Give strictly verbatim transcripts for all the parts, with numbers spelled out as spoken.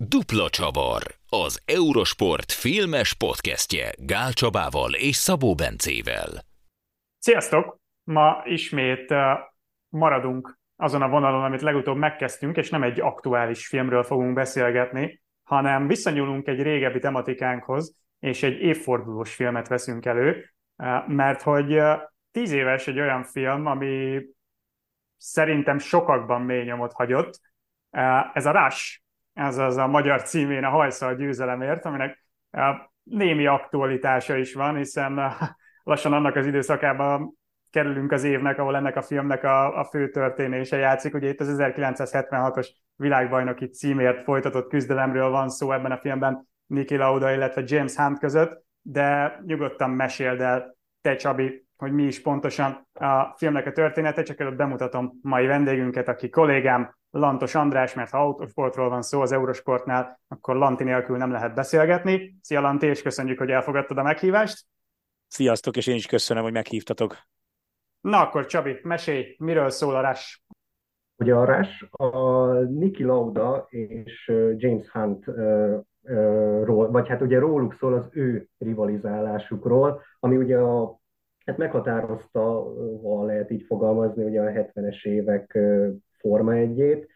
Duplacsavar, az Eurosport filmes podcastje Gál Csabával és Szabó Bencével. Sziasztok! Ma ismét maradunk azon a vonalon, amit legutóbb megkezdtünk, és nem egy aktuális filmről fogunk beszélgetni, hanem visszanyúlunk egy régebbi tematikánkhoz, és egy évfordulós filmet veszünk elő, mert hogy tíz éves egy olyan film, ami szerintem sokakban mély nyomot hagyott. Ez a Rush, ez az a magyar címén a Hajsza a győzelemért, aminek némi aktualitása is van, hiszen lassan annak az időszakában kerülünk az évnek, ahol ennek a filmnek a, a fő történése játszik. Ugye itt az ezerkilencszázhetvenhatos világbajnoki címért folytatott küzdelemről van szó ebben a filmben Niki Lauda, illetve James Hunt között, de nyugodtan meséld el, te Csabi, hogy mi is pontosan a filmnek a története, csak előbb bemutatom mai vendégünket, aki kollégám, Lantos András, mert ha autosportról van szó az Eurosportnál, akkor Lanti nélkül nem lehet beszélgetni. Szia Lanti, és köszönjük, hogy elfogadtad a meghívást. Sziasztok, és én is köszönöm, hogy meghívtatok. Na akkor Csabi, mesélj, miről szól a Rush? Ugye a Rush a Niki Lauda és James Hunt ról, vagy hát ugye róluk szól az ő rivalizálásukról, ami ugye a, hát meghatározta, ha lehet így fogalmazni, ugye a hetvenes évek Forma egyét.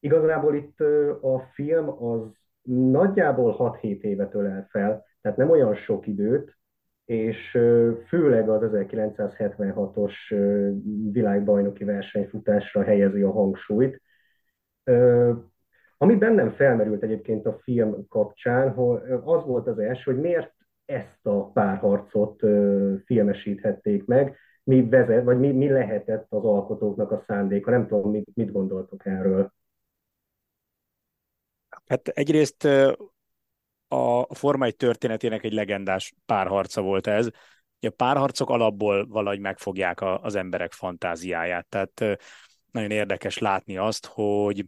Igazából itt a film az nagyjából hat-hét évet ölel fel, tehát nem olyan sok időt, és főleg az ezerkilencszázhetvenhatos világbajnoki versenyfutásra helyezi a hangsúlyt. Ami bennem felmerült egyébként a film kapcsán, az volt az első, hogy miért ezt a párharcot filmesíthették meg, mi vezet, vagy mi, mi lehetett az alkotóknak a szándéka. Nem tudom, mit, mit gondoltok erről. Hát egyrészt a Forma egy történetének egy legendás párharca volt ez. A párharcok alapból valahogy megfogják az emberek fantáziáját. Tehát nagyon érdekes látni azt, hogy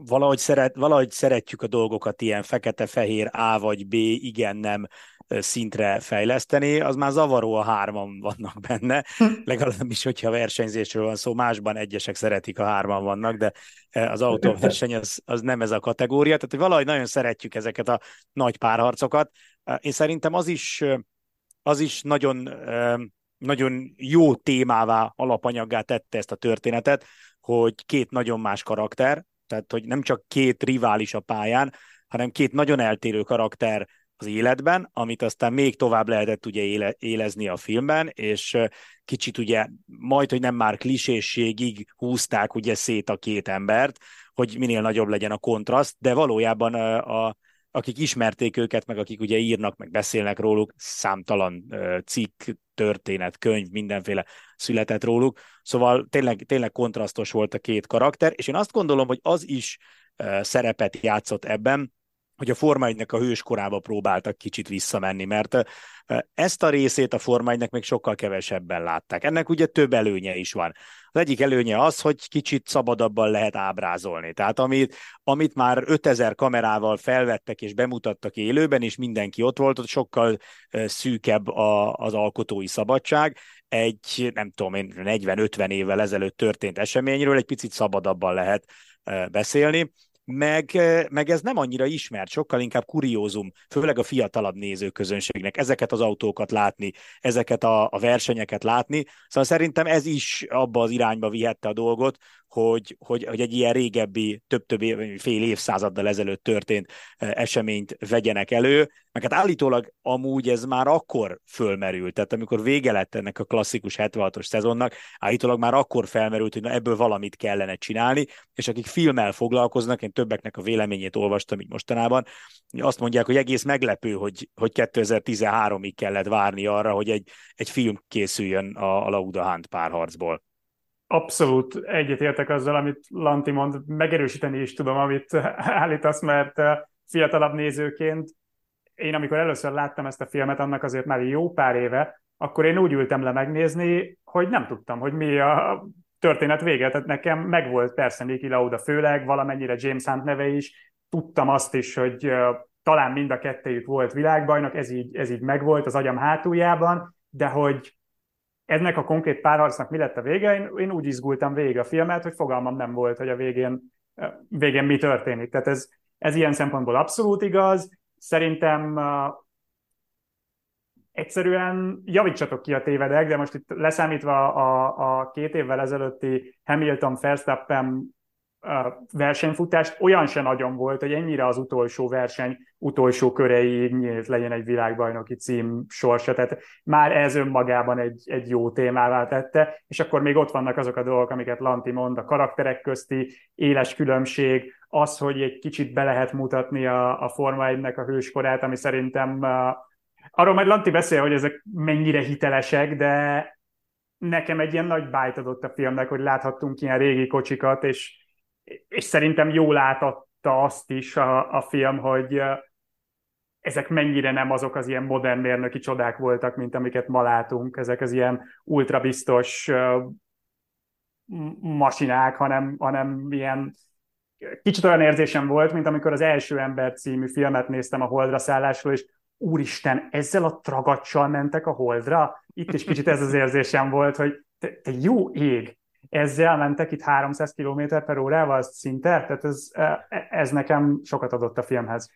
Valahogy, szeret, valahogy szeretjük a dolgokat ilyen fekete-fehér A vagy B, igen, nem szintre fejleszteni, az már zavaró, a hárman vannak benne, legalábbis, hogyha versenyzésről van szó, másban egyesek szeretik, a hárman vannak, de az autóverseny az, az nem ez a kategória, tehát hogy valahogy nagyon szeretjük ezeket a nagy párharcokat. Én szerintem az is, az is nagyon, nagyon jó témává, alapanyaggá tette ezt a történetet, hogy két nagyon más karakter, tehát hogy nem csak két rivális a pályán, hanem két nagyon eltérő karakter az életben, amit aztán még tovább lehetett ugye éle, élezni a filmben, és kicsit ugye majd, hogy nem már klisésségig húzták ugye szét a két embert, hogy minél nagyobb legyen a kontraszt, de valójában a, a, akik ismerték őket, meg akik ugye írnak, meg beszélnek róluk, számtalan cikk, történet, könyv, mindenféle született róluk, szóval tényleg, tényleg kontrasztos volt a két karakter, és én azt gondolom, hogy az is uh, szerepet játszott ebben, hogy a Forma egynek a hőskorába próbáltak kicsit visszamenni, mert uh, ezt a részét a Forma egynek még sokkal kevesebben látták. Ennek ugye több előnye is van. Az egyik előnye az, hogy kicsit szabadabban lehet ábrázolni. Tehát amit, amit már ötezer kamerával felvettek és bemutattak élőben, és mindenki ott volt, ott sokkal uh, szűkebb a, az alkotói szabadság. Egy, nem tudom én, negyven-ötven évvel ezelőtt történt eseményről egy picit szabadabban lehet uh, beszélni. Meg, meg ez nem annyira ismert, sokkal inkább kuriózum, főleg a fiatalabb nézőközönségnek ezeket az autókat látni, ezeket a, a versenyeket látni. Szóval szerintem ez is abba az irányba vihette a dolgot, hogy, hogy, hogy egy ilyen régebbi, több-több év, fél évszázaddal ezelőtt történt eseményt vegyenek elő. Meg hát állítólag amúgy ez már akkor fölmerült, tehát amikor vége lett ennek a klasszikus hetvenhatos szezonnak, állítólag már akkor felmerült, hogy na ebből valamit kellene csinálni, és akik filmmel foglalkoznak, én többeknek a véleményét olvastam így mostanában, azt mondják, hogy egész meglepő, hogy, hogy kétezer-tizenháromig kellett várni arra, hogy egy, egy film készüljön a, a Lauda Hunt párharcból. Abszolút egyetértek azzal, amit Lanti mond, megerősíteni is tudom, amit állítasz, mert fiatalabb nézőként én, amikor először láttam ezt a filmet, annak azért már jó pár éve, akkor én úgy ültem le megnézni, hogy nem tudtam, hogy mi a történet vége. Tehát nekem megvolt persze Niki Lauda főleg, valamennyire James Hunt neve is, tudtam azt is, hogy talán mind a kettőjük volt világbajnok, ez így, ez így megvolt az agyam hátuljában, de hogy ennek a konkrét párharcnak mi lett a vége? Én, én úgy izgultam végig a filmet, hogy fogalmam nem volt, hogy a végén végén mi történik. Tehát ez, ez ilyen szempontból abszolút igaz. Szerintem uh, egyszerűen javítsatok ki a tévedek, de most itt leszámítva a, a két évvel ezelőtti Hamilton-Verstappen uh, versenyfutást, olyan se nagyon volt, hogy ennyire az utolsó verseny utolsó köréig nyílt legyen egy világbajnoki cím sorsa. Tehát már ez önmagában egy, egy jó témává tette, és akkor még ott vannak azok a dolgok, amiket Lanti mond, a karakterek közti éles különbség, az, hogy egy kicsit be lehet mutatni a, a Forma egynek a hőskorát, ami szerintem, uh, arról majd Lanti beszél, hogy ezek mennyire hitelesek, de nekem egy ilyen nagy bájt adott a filmnek, hogy láthattunk ilyen régi kocsikat, és, és szerintem jól átadta azt is a, a film, hogy uh, ezek mennyire nem azok az ilyen modern mérnöki csodák voltak, mint amiket ma látunk, ezek az ilyen ultrabiztos uh, masinák, hanem, hanem ilyen kicsit olyan érzésem volt, mint amikor az Első ember című filmet néztem a Holdra szállásról, és úristen, ezzel a tragacsal mentek a Holdra? Itt is kicsit ez az érzésem volt, hogy te, te jó ég, ezzel mentek itt háromszáz kilométer per órával szinte? Tehát ez, ez nekem sokat adott a filmhez.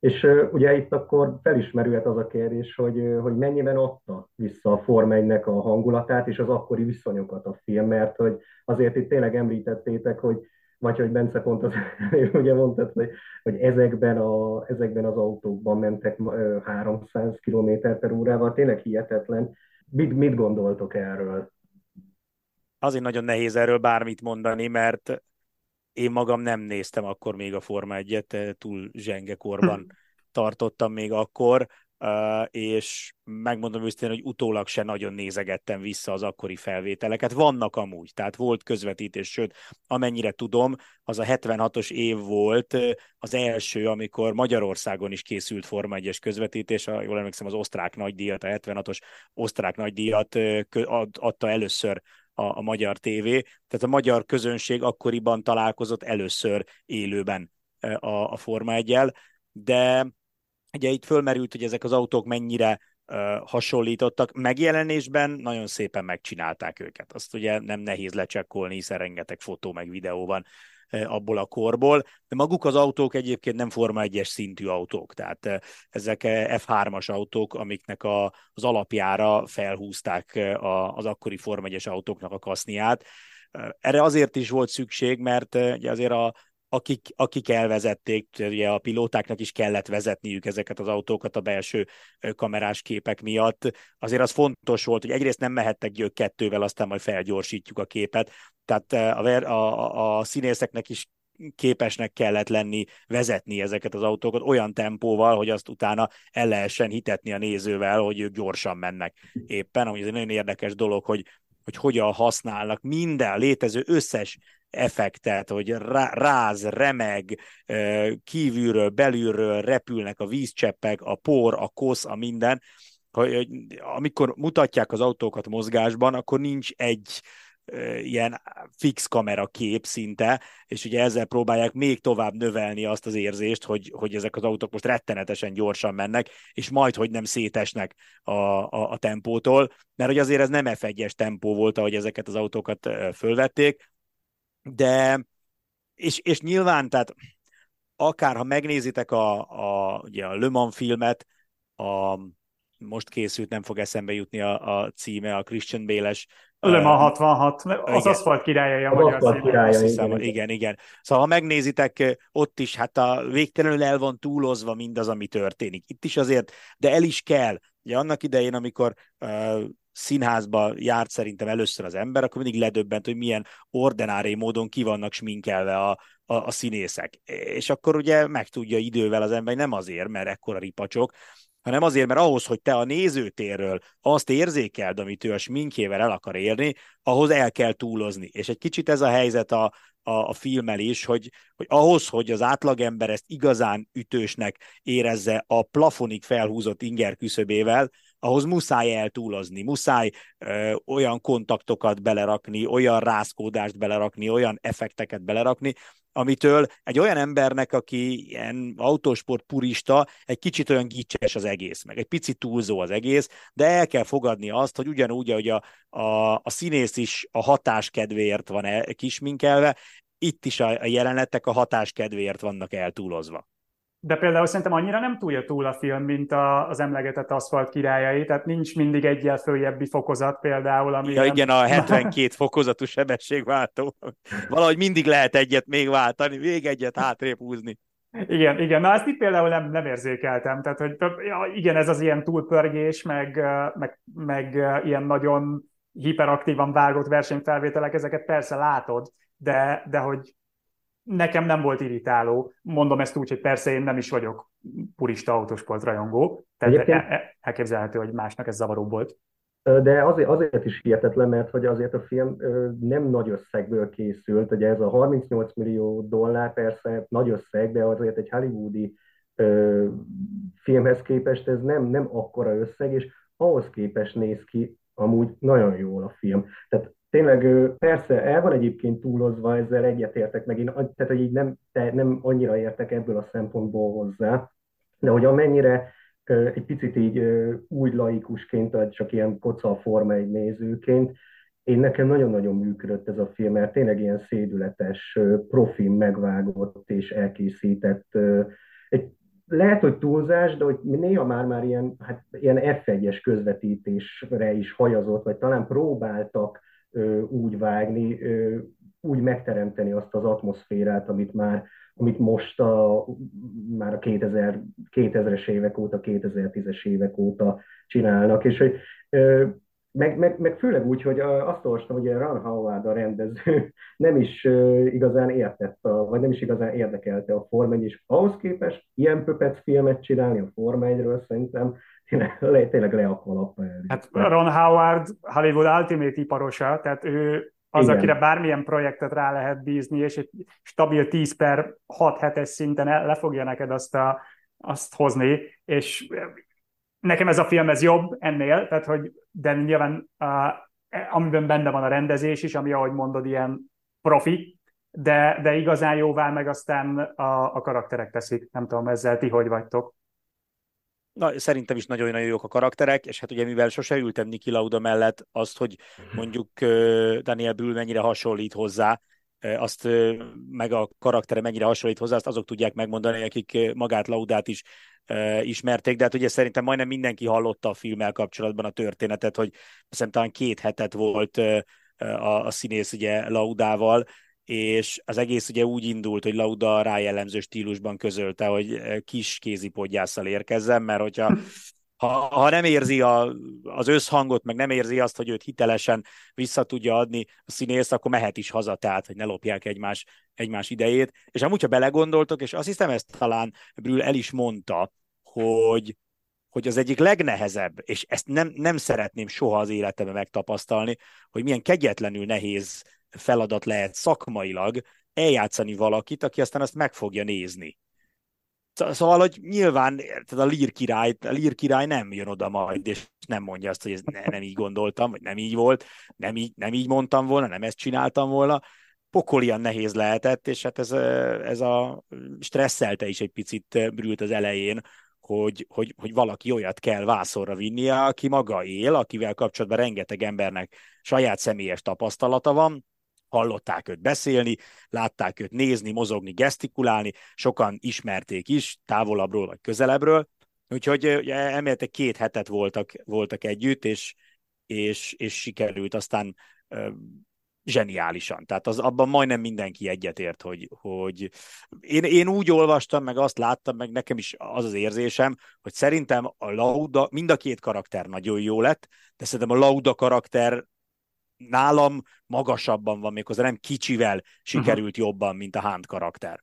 És ugye itt akkor felismerülhet az a kérdés, hogy, hogy mennyiben adta vissza a Forma egynek a hangulatát és az akkori viszonyokat a film, mert hogy azért itt tényleg említettétek, hogy vagy hogy Bence pont az, ugye mondtad, hogy, hogy ezekben, a, ezekben az autókban mentek háromszáz kilométer per órával, tényleg hihetetlen. Mit, mit gondoltok erről? Azért nagyon nehéz erről bármit mondani, mert én magam nem néztem akkor még a Forma egyet, túl zsenge korban tartottam még akkor, és megmondom őszintén, hogy utólag se nagyon nézegettem vissza az akkori felvételeket. Vannak amúgy, tehát volt közvetítés, sőt, amennyire tudom, az a hetvenhatos év volt az első, amikor Magyarországon is készült Forma egyes közvetítés, jól emlékszem, az osztrák nagydíjat, a hetvenhatos osztrák nagydíjat adta először a, a magyar tévé, tehát a magyar közönség akkoriban találkozott először élőben a, a Forma egyel, de ugye itt fölmerült, hogy ezek az autók mennyire uh, hasonlítottak. Megjelenésben nagyon szépen megcsinálták őket. Azt ugye nem nehéz lecsekkolni, hiszen rengeteg fotó meg videó van uh, abból a korból. De maguk az autók egyébként nem Forma egyes szintű autók. Tehát uh, ezek uh, ef hármas autók, amiknek a, az alapjára felhúzták uh, a, az akkori Forma egyes autóknak a kaszniát. Uh, erre azért is volt szükség, mert uh, ugye azért a Akik, akik elvezették, ugye a pilótáknak is kellett vezetniük ezeket az autókat a belső kamerás képek miatt. Azért az fontos volt, hogy egyrészt nem mehettek gyök kettővel, aztán majd felgyorsítjuk a képet. Tehát a, a, a színészeknek is képesnek kellett lenni vezetni ezeket az autókat olyan tempóval, hogy azt utána el lehessen hitetni a nézővel, hogy ők gyorsan mennek éppen. Amúgy ez egy nagyon érdekes dolog, hogy, hogy hogyan használnak minden létező összes effektet, hogy ráz, remeg, kívülről, belülről repülnek a vízcseppek, a por, a kosz, a minden. Amikor mutatják az autókat mozgásban, akkor nincs egy ilyen fix kamera kép szinte, és ugye ezzel próbálják még tovább növelni azt az érzést, hogy, hogy ezek az autók most rettenetesen gyorsan mennek, és majd, hogy nem szétesnek a, a, a tempótól, mert hogy azért ez nem ef egyes tempó volt, ahogy ezeket az autókat fölvették. De, és, és nyilván, tehát akár ha megnézitek a, a, ugye a Le Mans filmet, a, most készült, nem fog eszembe jutni a, a címe, a Christian Bale-es. Le Mans hatvanhat, az aszfalt királya a magyar színben. Igen, igen. Szóval ha megnézitek, ott is hát a végtelenül el van túlozva mindaz, ami történik. Itt is azért, de el is kell. Ugye annak idején, amikor... Uh, színházba járt szerintem először az ember, akkor mindig ledöbbent, hogy milyen ordinári módon ki vannak sminkelve a, a, a színészek. És akkor ugye megtudja idővel az ember, nem azért, mert ekkora ripacsok, hanem azért, mert ahhoz, hogy te a nézőtérről azt érzékeld, amit ő a sminkjével el akar érni, ahhoz el kell túlozni. És egy kicsit ez a helyzet a, a, a filmmel is, hogy, hogy ahhoz, hogy az átlagember ezt igazán ütősnek érezze a plafonig felhúzott inger küszöbével, ahhoz muszáj eltúlozni, muszáj ö, olyan kontaktokat belerakni, olyan rázkódást belerakni, olyan effekteket belerakni, amitől egy olyan embernek, aki ilyen autósport purista, egy kicsit olyan gicses az egész, meg egy picit túlzó az egész, de el kell fogadni azt, hogy ugyanúgy, ahogy a, a, a színész is a hatás kedvéért van kisminkelve, itt is a jelenetek a hatás kedvéért vannak eltúlozva. De például szerintem annyira nem túlja túl a film, mint a, az emlegetett Aszfalt királyai, tehát nincs mindig egyel följebbi fokozat például. Ami ja, nem... igen, a hetvenkét fokozatú sebességváltó. Valahogy mindig lehet egyet még váltani, még egyet hátrébb húzni. Igen, igen. Na ezt itt például nem, nem érzékeltem. Tehát, hogy ja, igen, ez az ilyen túlpörgés, meg, meg, meg ilyen nagyon hiperaktívan vágott versenyfelvételek, ezeket persze látod, de, de hogy nekem nem volt irritáló. Mondom ezt úgy, hogy persze én nem is vagyok purista autósport rajongó, tehát egyébként... elképzelhető, hogy másnak ez zavaró volt. De azért, azért is hihetetlen, mert hogy azért a film nem nagy összegből készült, ugye ez a harmincnyolc millió dollár persze nagy összeg, de azért egy hollywoodi ö, filmhez képest ez nem, nem akkora összeg, és ahhoz képest néz ki amúgy nagyon jól a film. Tehát tényleg persze el van egyébként túlozva, ezzel egyetértek meg, én, tehát hogy így nem, nem annyira értek ebből a szempontból hozzá, de hogy amennyire egy picit így úgy laikusként, vagy csak ilyen koca forma egy nézőként, én nekem nagyon-nagyon működött ez a film, mert tényleg ilyen szédületes, profin megvágott és elkészített, egy, lehet, hogy túlzás, de hogy néha már-már ilyen, hát, ilyen ef egyes közvetítésre is hajazott, vagy talán próbáltak úgy vágni, úgy megteremteni azt az atmoszférát, amit már, amit most a, már a kétezres évek óta, kétezer-tízes évek óta csinálnak, és hogy meg, meg, meg főleg úgy, hogy azt olvastam, hogy a Ron Howard a rendező nem is igazán értette, vagy nem is igazán érdekelte a Forma egy, és ahhoz képest ilyen pöpec filmet csinálni a Forma egyről szerintem tényleg, tényleg le a kalapba. Hát Ron Howard Hollywood ultimate iparosa, tehát ő az, igen, akire bármilyen projektet rá lehet bízni, és egy stabil tíz per hat hetes szinten le fogja neked azt, a, azt hozni, és nekem ez a film ez jobb ennél, tehát hogy, de nyilván uh, amiben benne van a rendezés is, ami ahogy mondod, ilyen profi, de, de igazán jóvá meg aztán a, a karakterek teszik. Nem tudom, ezzel ti hogy vagytok? Na, szerintem is nagyon-nagyon jók a karakterek, és hát ugye mivel sose ültem Niki Lauda mellett, azt, hogy mondjuk Daniel Brühl mennyire hasonlít hozzá, azt meg a karaktere mennyire hasonlít hozzá, azt azok tudják megmondani, akik magát Laudát is ismerték, de hát ugye szerintem majdnem mindenki hallotta a filmmel kapcsolatban a történetet, hogy szerintem talán két hetet volt a, a színész ugye Laudával, és az egész ugye úgy indult, hogy Lauda rájellemző stílusban közölte, hogy kis kézipodgyásszal érkezzen, mert hogyha ha, ha nem érzi a, az összhangot, meg nem érzi azt, hogy őt hitelesen vissza tudja adni a színész, akkor mehet is haza, tehát, hogy ne lopják egymás, egymás idejét. És amúgy, ha belegondoltok, és azt hiszem, ezt talán Brühl el is mondta, hogy, hogy az egyik legnehezebb, és ezt nem, nem szeretném soha az életemben megtapasztalni, hogy milyen kegyetlenül nehéz feladat lehet szakmailag eljátszani valakit, aki aztán azt meg fogja nézni. Szóval, hogy nyilván tehát a lír király, a lír király nem jön oda majd, és nem mondja azt, hogy ez ne, nem így gondoltam, vagy nem így volt, nem így, nem így mondtam volna, nem ezt csináltam volna. Pokolian nehéz lehetett, és hát ez, ez a stresszelte is egy picit Brühlt az elején, hogy, hogy, hogy valaki olyat kell vászorra vinnie, aki maga él, akivel kapcsolatban rengeteg embernek saját személyes tapasztalata van, hallották őt beszélni, látták őt nézni, mozogni, gesztikulálni, sokan ismerték is, távolabbról vagy közelebbről, úgyhogy emellett két hetet voltak, voltak együtt, és, és, és sikerült aztán ö, zseniálisan. Tehát az, abban majdnem mindenki egyetért, hogy, hogy én, én úgy olvastam, meg azt láttam, meg nekem is az az érzésem, hogy szerintem a Lauda, mind a két karakter nagyon jó lett, de szerintem a Lauda karakter nálam magasabban van, méghozzá nem kicsivel sikerült uh-huh. jobban, mint a Hunt karakter.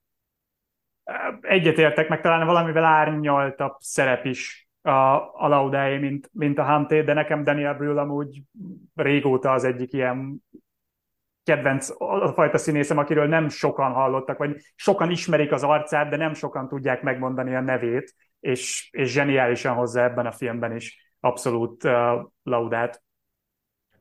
Egyetértek, meg talán valamivel árnyaltabb szerep is a, a Laudáé, mint, mint a Hunté, de nekem Daniel Brühl amúgy régóta az egyik ilyen kedvenc, a fajta színészem, akiről nem sokan hallottak, vagy sokan ismerik az arcát, de nem sokan tudják megmondani a nevét, és, és zseniálisan hozzá ebben a filmben is abszolút uh, Laudát.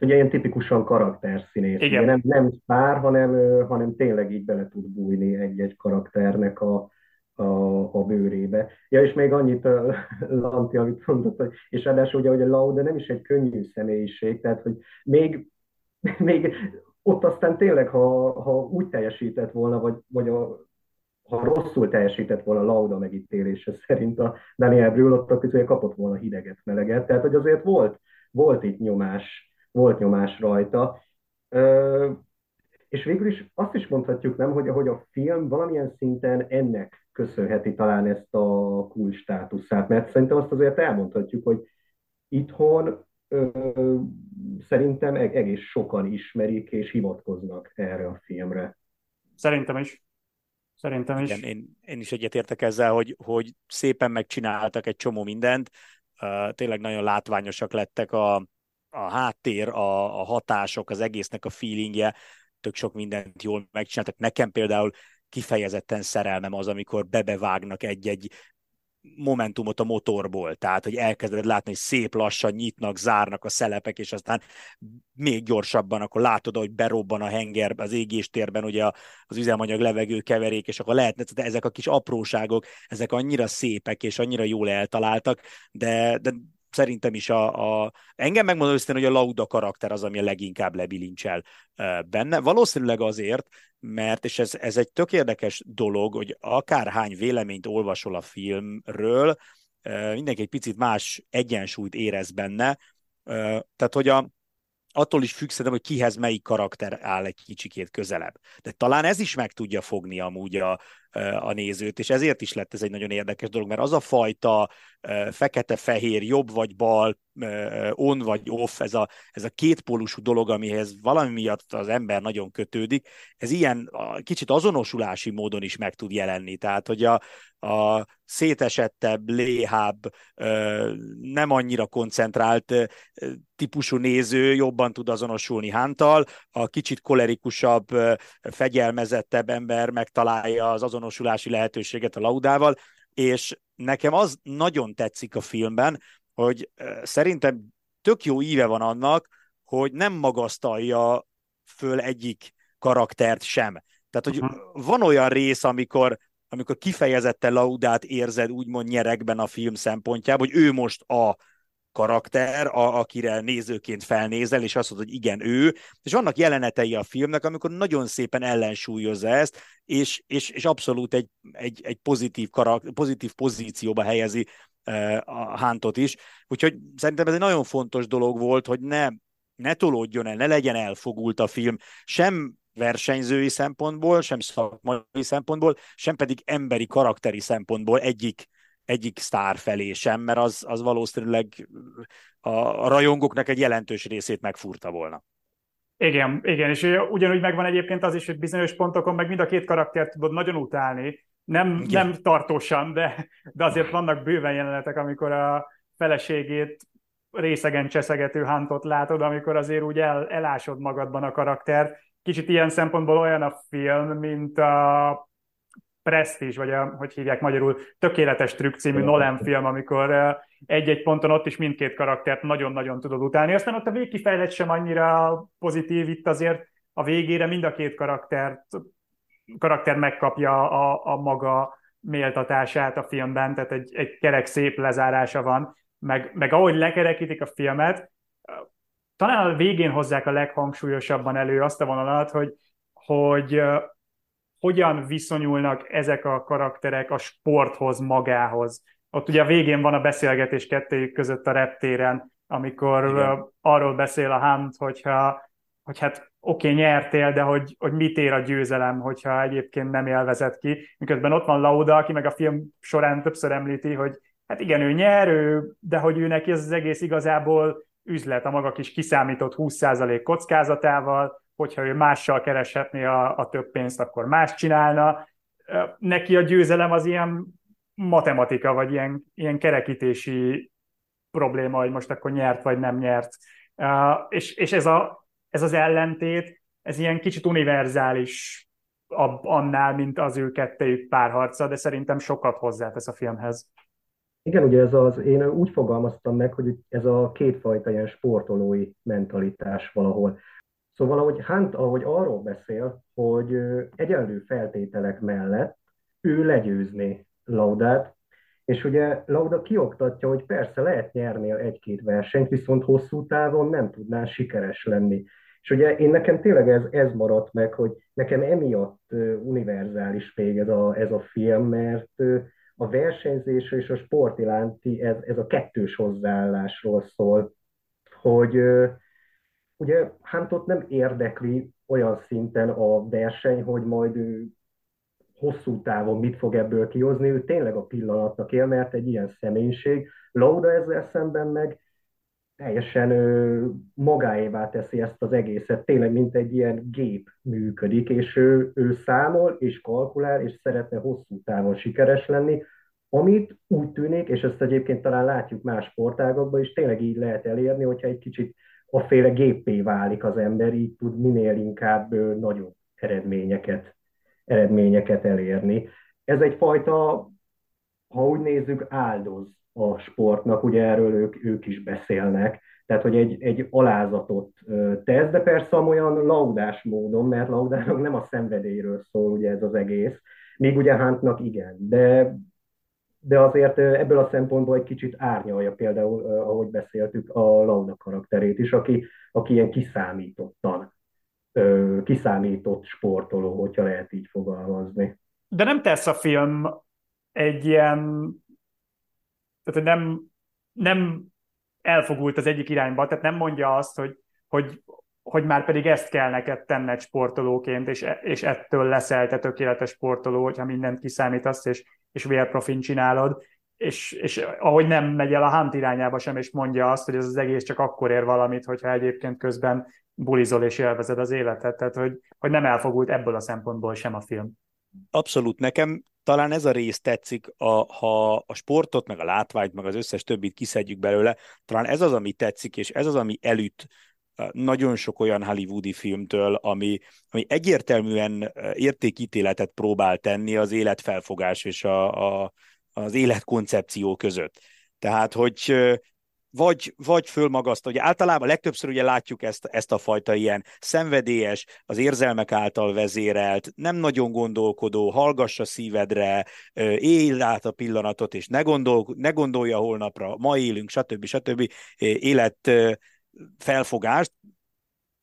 Ugye ilyen tipikusan karakterszínész, ugye nem, nem pár, hanem, hanem tényleg így bele tud bújni egy-egy karakternek a, a, a bőrébe. Ja, és még annyit Lanti, amit mondott, és ráadásul ugye, hogy a Lauda nem is egy könnyű személyiség, tehát hogy még, még ott aztán tényleg, ha, ha úgy teljesített volna, vagy, vagy a, ha rosszul teljesített volna Lauda megítélése szerint a Daniel Brühl, ott közül kapott volna hideget, meleget. Tehát, hogy azért volt, volt itt nyomás, volt nyomás rajta. Ö, és végül is azt is mondhatjuk, nem, hogy, hogy a film valamilyen szinten ennek köszönheti talán ezt a cool státuszát, mert szerintem azt azért elmondhatjuk, hogy itthon ö, szerintem egész sokan ismerik és hivatkoznak erre a filmre. Szerintem is. Szerintem is. Igen, én, én is egyetértek ezzel, hogy, hogy szépen megcsináltak egy csomó mindent, uh, tényleg nagyon látványosak lettek a, a háttér, a, a hatások, az egésznek a feelingje, tök sok mindent jól megcsináltak. Nekem például kifejezetten szerelmem az, amikor bebevágnak egy-egy momentumot a motorból, tehát, hogy elkezded látni, hogy szép lassan nyitnak, zárnak a szelepek, és aztán még gyorsabban, akkor látod, hogy berobban a henger, az égéstérben ugye az üzemanyag levegő keverék, és akkor lehetne, tehát ezek a kis apróságok, ezek annyira szépek, és annyira jól eltaláltak, de, de szerintem is a, a... engem megmondom őszintén, hogy a Lauda karakter az, ami a leginkább lebilincsel benne. Valószínűleg azért, mert, és ez, ez egy tök érdekes dolog, hogy akárhány véleményt olvasol a filmről, mindenki egy picit más egyensúlyt érez benne. Tehát, hogy a, attól is függ szerintem, hogy kihez melyik karakter áll egy kicsikét közelebb. De talán ez is meg tudja fogni amúgy a, a nézőt, és ezért is lett ez egy nagyon érdekes dolog, mert az a fajta fekete-fehér, jobb vagy bal, on vagy off, ez a, ez a kétpólusú dolog, amihez valami miatt az ember nagyon kötődik, ez ilyen kicsit azonosulási módon is meg tud jelenni. Tehát, hogy a, a szétesettebb, léhább, nem annyira koncentrált típusú néző jobban tud azonosulni Hunttal, a kicsit kolerikusabb, fegyelmezettebb ember megtalálja az azonosulási lehetőséget a Laudával, és nekem az nagyon tetszik a filmben, hogy szerintem tök jó íve van annak, hogy nem magasztalja föl egyik karaktert sem. Tehát, hogy uh-huh. van olyan rész, amikor, amikor kifejezetten Laudát érzed úgymond nyeregben a film szempontjából, hogy ő most a karakter, a, akire nézőként felnézel, és azt mondod, hogy igen, ő. És vannak jelenetei a filmnek, amikor nagyon szépen ellensúlyozza ezt, és, és, és abszolút egy, egy, egy pozitív, karak, pozitív pozícióba helyezi a Huntot is. Úgyhogy szerintem ez egy nagyon fontos dolog volt, hogy ne, ne tolódjon el, ne legyen elfogult a film, sem versenyzői szempontból, sem szakmai szempontból, sem pedig emberi karakteri szempontból egyik, egyik sztár felé sem, mert az, az valószínűleg a, a rajongóknak egy jelentős részét megfúrta volna. Igen, igen, és ugyanúgy megvan egyébként az is, hogy bizonyos pontokon meg mind a két karaktert tudod nagyon utálni, Nem, nem tartósan, de, de azért vannak bőven jelenetek, amikor a feleségét részegen cseszegető Huntot látod, amikor azért úgy el, elásod magadban a karaktert. Kicsit ilyen szempontból olyan a film, mint a Prestige, vagy a, hogy hívják magyarul, Tökéletes trükk című Nolan film, amikor egy-egy ponton ott is mindkét karaktert nagyon-nagyon tudod utálni. Aztán ott a végkifejlet sem annyira pozitív, itt azért a végére mind a két karaktert karakter megkapja a, a maga méltatását a filmben, tehát egy, egy kerek szép lezárása van, meg, meg ahogy lekerekítik a filmet, talán a végén hozzák a leghangsúlyosabban elő azt a vonalat, hogy, hogy uh, hogyan viszonyulnak ezek a karakterek a sporthoz, magához. Ott ugye a végén van a beszélgetés kettőjük között a reptéren, amikor uh, arról beszél a Hunt, hogyha hogy hát oké, okay, nyertél, de hogy, hogy mit ér a győzelem, hogyha egyébként nem élvezed ki. Miközben ott van Lauda, aki meg a film során többször említi, hogy hát igen, ő nyer, ő, de hogy ő neki ez az egész igazából üzlet a maga kis kiszámított húsz százalék kockázatával, hogyha ő mással kereshetné a, a több pénzt, akkor más csinálna. Neki a győzelem az ilyen matematika, vagy ilyen, ilyen kerekítési probléma, hogy most akkor nyert, vagy nem nyert. És, és ez a Ez az ellentét, ez ilyen kicsit univerzális annál, mint az ő kettejük párharca, de szerintem sokat hozzátesz a filmhez. Igen, ugye ez az, én úgy fogalmaztam meg, hogy ez a kétfajta ilyen sportolói mentalitás valahol. Szóval ahogy Hunt, ahogy arról beszél, hogy egyenlő feltételek mellett ő legyőzni Laudát, és ugye Lauda kioktatja, hogy persze lehet nyernél egy-két versenyt, viszont hosszú távon nem tudnál sikeres lenni. És ugye én nekem tényleg ez, ez maradt meg, hogy nekem emiatt univerzális még ez a, ez a film, mert a versenyzésről és a sport iránti ez, ez a kettős hozzáállásról szól, hogy ugye Huntot nem érdekli olyan szinten a verseny, hogy majd ő hosszú távon mit fog ebből kihozni, ő tényleg a pillanatnak él, mert egy ilyen személyiség. Lauda ezzel szemben meg teljesen ő, magáévá teszi ezt az egészet, tényleg mint egy ilyen gép működik, és ő, ő számol és kalkulál, és szeretne hosszú távon sikeres lenni, amit úgy tűnik, és ezt egyébként talán látjuk más sportágakban is, tényleg így lehet elérni, hogyha egy kicsit aféle géppé válik az ember, így tud minél inkább ő, nagyobb eredményeket, eredményeket elérni. Ez egyfajta, ha úgy nézzük, áldoz a sportnak, ugye erről ők, ők is beszélnek, tehát hogy egy, egy alázatot tesz, de persze olyan laudás módon, mert Laudának nem a szenvedélyről szól ugye ez az egész, még ugye Huntnak igen, de, de azért ebből a szempontból egy kicsit árnyalja például, ahogy beszéltük, a Lauda karakterét is, aki, aki ilyen kiszámítottan, kiszámított sportoló, hogyha lehet így fogalmazni. De nem tesz a film egy ilyen, tehát nem, nem elfogult az egyik irányba, tehát nem mondja azt, hogy, hogy, hogy már pedig ezt kell neked tenned sportolóként, és, és ettől leszel te tökéletes sportoló, hogyha mindent kiszámítasz, és, és vérprofin csinálod, és, és ahogy nem megy el a Hunt irányába sem, és mondja azt, hogy ez az egész csak akkor ér valamit, hogyha egyébként közben bulizol és élvezed az életet, tehát hogy, hogy nem elfogult ebből a szempontból sem a film. Abszolút, nekem talán ez a rész tetszik, a, ha a sportot, meg a látványt, meg az összes többit kiszedjük belőle, talán ez az, ami tetszik, és ez az, ami elüt nagyon sok olyan hollywoodi filmtől, ami, ami egyértelműen értékítéletet próbál tenni az életfelfogás és a, a, az életkoncepció között. Tehát, hogy vagy, vagy fölmagasztja, ugye általában legtöbbször ugye látjuk ezt, ezt a fajta ilyen szenvedélyes, az érzelmek által vezérelt, nem nagyon gondolkodó, hallgass a szívedre, éld át a pillanatot, és ne, gondol, ne gondolja holnapra, ma élünk, stb. stb. Életfelfogást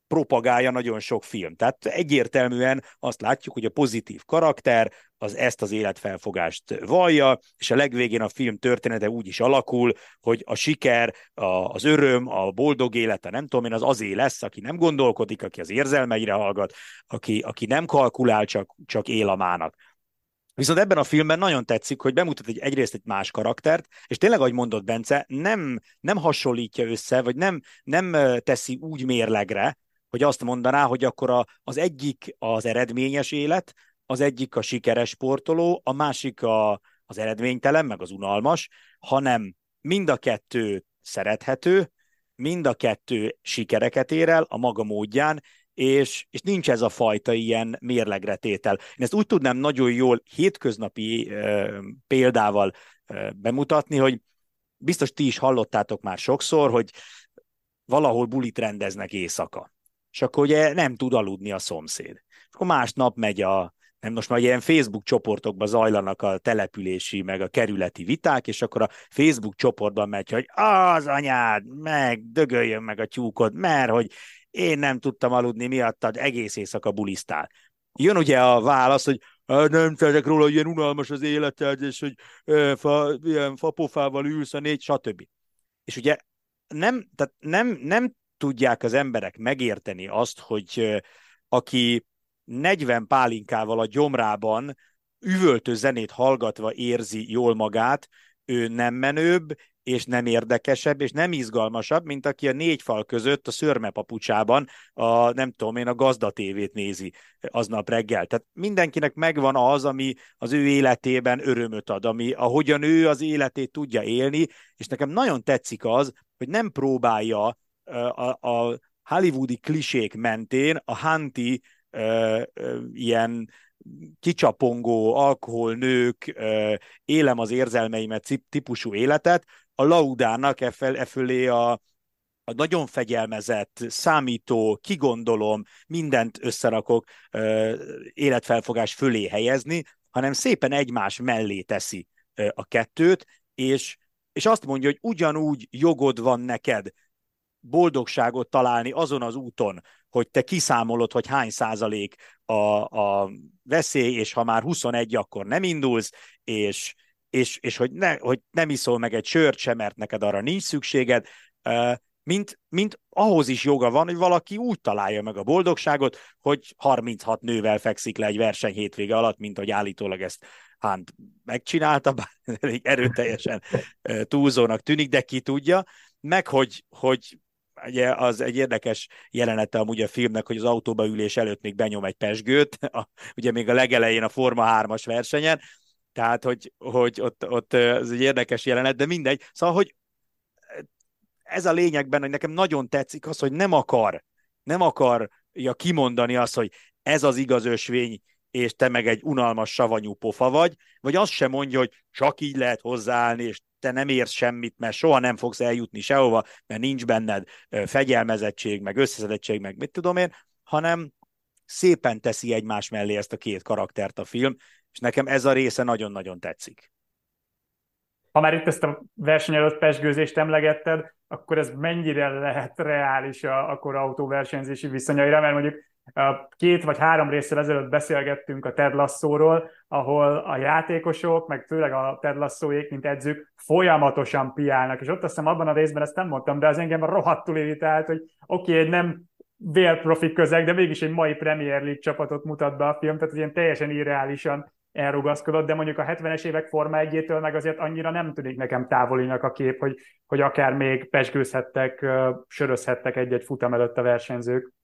propagálja nagyon sok film. Tehát egyértelműen azt látjuk, hogy a pozitív karakter az ezt az életfelfogást vallja, és a legvégén a film története úgy is alakul, hogy a siker, a, az öröm, a boldog élet, a nem tudom én, az azé lesz, aki nem gondolkodik, aki az érzelmeire hallgat, aki, aki nem kalkulál, csak, csak él a mának. Viszont ebben a filmben nagyon tetszik, hogy bemutat egy, egyrészt egy más karaktert, és tényleg, ahogy mondott Bence, nem, nem hasonlítja össze, vagy nem, nem teszi úgy mérlegre, hogy azt mondaná, hogy akkor a, az egyik az eredményes élet, az egyik a sikeres sportoló, a másik a, az eredménytelen, meg az unalmas, hanem mind a kettő szerethető, mind a kettő sikereket ér el a maga módján, és, és nincs ez a fajta ilyen mérlegre tétel. Én ezt úgy tudnám nagyon jól hétköznapi e, példával e, bemutatni, hogy biztos ti is hallottátok már sokszor, hogy valahol bulit rendeznek éjszaka. És akkor ugye nem tud aludni a szomszéd. És akkor másnap megy a, nem most már ilyen Facebook csoportokba zajlanak a települési, meg a kerületi viták, és akkor a Facebook csoportban megy, hogy az anyád, meg dögöljön meg a tyúkod, mert hogy én nem tudtam aludni miattad, egész éjszaka bulisztál. Jön ugye a válasz, hogy nem tudok róla, hogy ilyen unalmas az életed, és hogy fa, ilyen fapofával ülsz a négy, stb. És ugye nem, tehát nem, nem tudják az emberek megérteni azt, hogy aki negyven pálinkával a gyomrában üvöltő zenét hallgatva érzi jól magát, ő nem menőbb, és nem érdekesebb, és nem izgalmasabb, mint aki a négy fal között a szörmepapucsában a, nem tudom én, a gazdatévét nézi aznap reggel. Tehát mindenkinek megvan az, ami az ő életében örömöt ad, ami, ahogyan ő az életét tudja élni, és nekem nagyon tetszik az, hogy nem próbálja a, a hollywoodi klisék mentén a Hunti ö, ö, ilyen kicsapongó, alkoholnők, ö, élem az érzelmeimet típusú életet, a Laudának e, fel, e fölé a, a nagyon fegyelmezett, számító, kigondolom, mindent összerakok ö, életfelfogás fölé helyezni, hanem szépen egymás mellé teszi ö, a kettőt, és, és azt mondja, hogy ugyanúgy jogod van neked boldogságot találni azon az úton, hogy te kiszámolod, hogy hány százalék a, a veszély, és ha már huszonegy, akkor nem indulsz, és, és, és hogy, ne, hogy nem iszol meg egy sört sem, mert neked arra nincs szükséged, mint, mint ahhoz is joga van, hogy valaki úgy találja meg a boldogságot, hogy harminchat nővel fekszik le egy verseny hétvége alatt, mint hogy állítólag ezt Hunt megcsinálta, bár elég erőteljesen túlzónak tűnik, de ki tudja, meg hogy, hogy ugye az egy érdekes jelenete amúgy a filmnek, hogy az autóba ülés előtt még benyom egy pezsgőt, a, ugye még a legelején a Forma hármas versenyen, tehát hogy, hogy ott, ott ez egy érdekes jelenet, de mindegy. Szóval, hogy ez a lényegben, hogy nekem nagyon tetszik az, hogy nem akar, nem akarja kimondani azt, hogy ez az igaz ösvény, és te meg egy unalmas, savanyú pofa vagy, vagy azt sem mondja, hogy csak így lehet hozzáállni, és te nem érsz semmit, mert soha nem fogsz eljutni sehova, mert nincs benned fegyelmezettség, meg összeszedettség, meg mit tudom én, hanem szépen teszi egymás mellé ezt a két karaktert a film, és nekem ez a része nagyon-nagyon tetszik. Ha már itt ezt a verseny előtt pezsgőzést emlegetted, akkor ez mennyire lehet reális a, akkor autóversenyzési viszonyaira, mert mondjuk két vagy három részsel ezelőtt beszélgettünk a Ted Lasso-ról, ahol a játékosok, meg főleg a Ted Lasso-ék, mint edzők, folyamatosan piálnak, és ott azt hiszem abban a részben ezt nem mondtam, de az engem rohadtul irritált, hogy oké, okay, egy nem vérprofi közeg, de mégis egy mai Premier League csapatot mutat be a film, tehát ilyen teljesen irreálisan elrugaszkodott, de mondjuk a hetvenes évek Forma egyétől meg azért annyira nem tűnik nekem távolinak a kép, hogy, hogy akár még pezsgőzhettek, sörözhettek egy-egy futam előtt a versenyzők.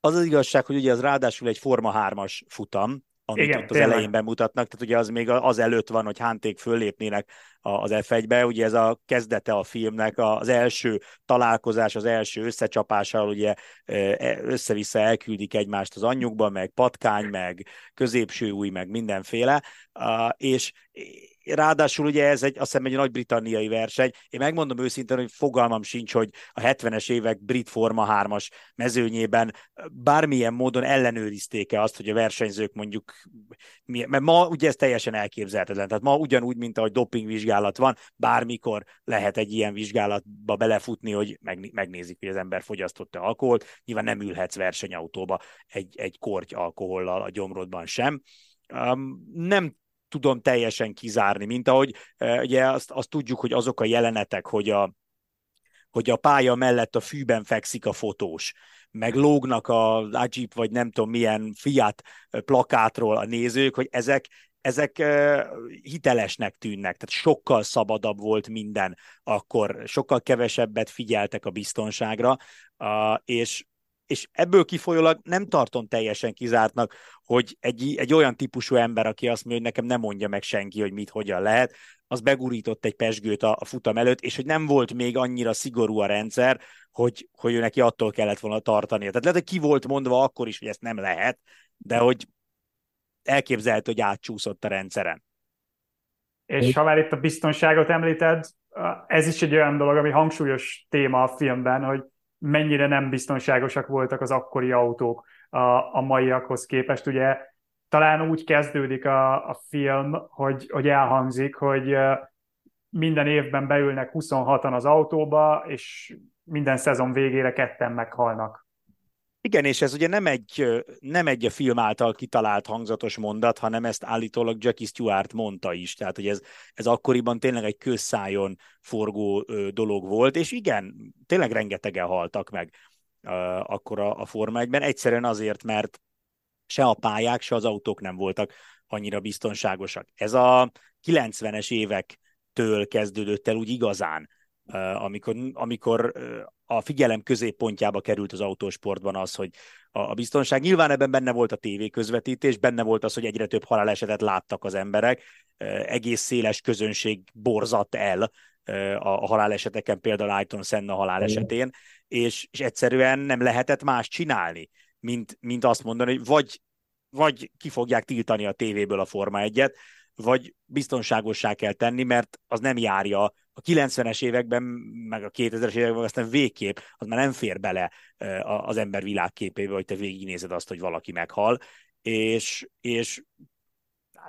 Az az igazság, hogy ugye az ráadásul egy Forma hármas futam, amit igen, ott az elején bemutatnak, tehát ugye az még az előtt van, hogy Hunték föllépnének az ef egybe, ugye ez a kezdete a filmnek, az első találkozás, az első összecsapással, ugye össze-vissza elküldik egymást az anyjukba, meg patkány, meg középső új, meg mindenféle, és ráadásul ugye ez egy, azt hiszem, egy nagy-britanniai verseny. Én megmondom őszintén, hogy fogalmam sincs, hogy a hetvenes évek brit Forma hármas mezőnyében bármilyen módon ellenőrizték-e azt, hogy a versenyzők mondjuk, mert ma ugye ez teljesen elképzelhetetlen, tehát ma ugyanúgy, mint ahogy dopingvizsgálat van, bármikor lehet egy ilyen vizsgálatba belefutni, hogy megnézik, hogy az ember fogyasztotta alkoholt, nyilván nem ülhetsz versenyautóba egy, egy korty alkohollal a gyomrodban sem. Nem tudom teljesen kizárni, mint ahogy ugye azt, azt tudjuk, hogy azok a jelenetek, hogy a, hogy a pálya mellett a fűben fekszik a fotós, meg lógnak a Ajip, vagy nem tudom milyen Fiat plakátról a nézők, hogy ezek, ezek hitelesnek tűnnek, tehát sokkal szabadabb volt minden, akkor sokkal kevesebbet figyeltek a biztonságra, és és ebből kifolyólag nem tartom teljesen kizártnak, hogy egy, egy olyan típusú ember, aki azt mondja, hogy nekem nem mondja meg senki, hogy mit, hogyan lehet, az begurított egy pezsgőt a, a futam előtt, és hogy nem volt még annyira szigorú a rendszer, hogy, hogy ő neki attól kellett volna tartania. Tehát lehet, hogy ki volt mondva akkor is, hogy ezt nem lehet, de hogy elképzelhető, hogy átcsúszott a rendszeren. És ha már itt a biztonságot említed, ez is egy olyan dolog, ami hangsúlyos téma a filmben, hogy mennyire nem biztonságosak voltak az akkori autók a, a maiakhoz képest. Ugye talán úgy kezdődik a, a film, hogy, hogy elhangzik, hogy minden évben beülnek huszonhatan az autóba, és minden szezon végére ketten meghalnak. Igen, és ez ugye nem egy, nem egy a film által kitalált hangzatos mondat, hanem ezt állítólag Jackie Stewart mondta is. Tehát, hogy ez, ez akkoriban tényleg egy közszájon forgó dolog volt, és igen, tényleg rengetegen haltak meg uh, akkor a, a Forma egyben. Egyszerűen azért, mert se a pályák, se az autók nem voltak annyira biztonságosak. Ez a kilencvenes évektől kezdődött el úgy igazán, uh, amikor... amikor uh, a figyelem középpontjába került az autósportban az, hogy a biztonság. Nyilván ebben benne volt a tévéközvetítés, benne volt az, hogy egyre több halálesetet láttak az emberek, egész széles közönség borzadt el a haláleseteken, például Ayrton Senna halálesetén, és, és egyszerűen nem lehetett más csinálni, mint, mint azt mondani, hogy vagy, vagy ki fogják tiltani a tévéből a Forma egyet, vagy biztonságossá kell tenni, mert az nem járja a kilencvenes években, meg a kétezres években, aztán végképp, az már nem fér bele az ember világképébe, hogy te végignézed azt, hogy valaki meghal, és, és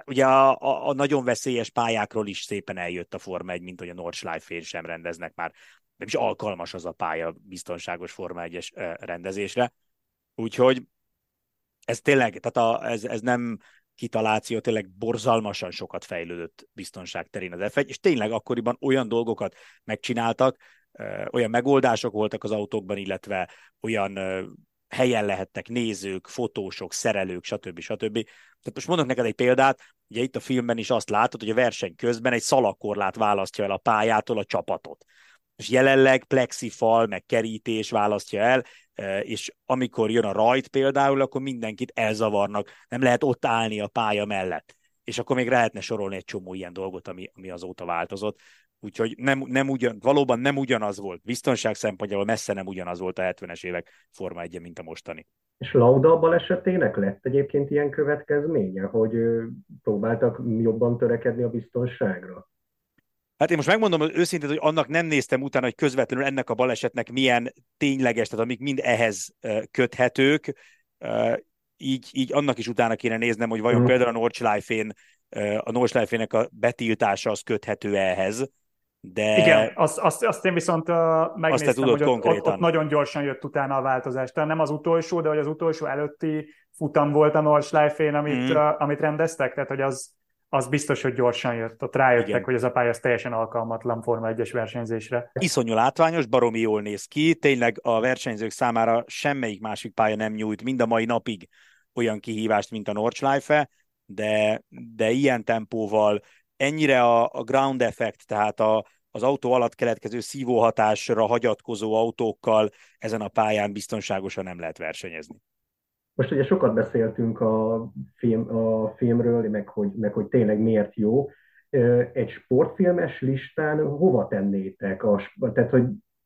ugye a, a, a nagyon veszélyes pályákról is szépen eljött a Forma egy, mint hogy a Nordschleife-én sem rendeznek már. Nem is alkalmas az a pálya biztonságos Forma egyes rendezésre. Úgyhogy ez tényleg, tehát a, ez, ez nem kitaláció, tényleg borzalmasan sokat fejlődött biztonság terén az ef egy, és tényleg akkoriban olyan dolgokat megcsináltak, olyan megoldások voltak az autókban, illetve olyan helyen lehettek nézők, fotósok, szerelők, stb. stb. Tehát most mondok neked egy példát, ugye itt a filmben is azt látod, hogy a verseny közben egy szalagkorlát választja el a pályától a csapatot. És jelenleg plexifal, meg kerítés választja el, és amikor jön a rajt például, akkor mindenkit elzavarnak, nem lehet ott állni a pálya mellett. És akkor még lehetne sorolni egy csomó ilyen dolgot, ami, ami azóta változott. Úgyhogy nem, nem ugyan, valóban nem ugyanaz volt. Biztonság szempontjából messze nem ugyanaz volt a hetvenes évek Forma egye, mint a mostani. És Lauda balesetének lett egyébként ilyen következménye, hogy próbáltak jobban törekedni a biztonságra? Hát én most megmondom az őszintén, hogy annak nem néztem utána, hogy közvetlenül ennek a balesetnek milyen tényleges, tehát amik mind ehhez köthetők, így, így annak is utána kéne néznem, hogy vajon mm. például a Nordschleife-n, a Nordschleife-nek a betiltása az köthető ehhez. De... Igen, azt, azt, azt én viszont megnéztem, hogy ott, ott, ott nagyon gyorsan jött utána a változás. Tehát nem az utolsó, de hogy az utolsó előtti futam volt a Nordschleife-n, amit, mm. amit rendeztek, tehát hogy az... az biztos, hogy gyorsan jött. Ott rájöttek, igen, hogy ez a pálya az teljesen alkalmatlan Forma egyes versenyzésre. Iszonyú látványos, baromi jól néz ki. Tényleg a versenyzők számára semmelyik másik pálya nem nyújt mind a mai napig olyan kihívást, mint a Nordschleife, de, de ilyen tempóval ennyire a, a ground effect, tehát a, az autó alatt keletkező szívóhatásra hagyatkozó autókkal ezen a pályán biztonságosan nem lehet versenyezni. Most ugye sokat beszéltünk a, film, a filmről, meg hogy, meg hogy tényleg miért jó. Egy sportfilmes listán hova tennétek? A, tehát, hogy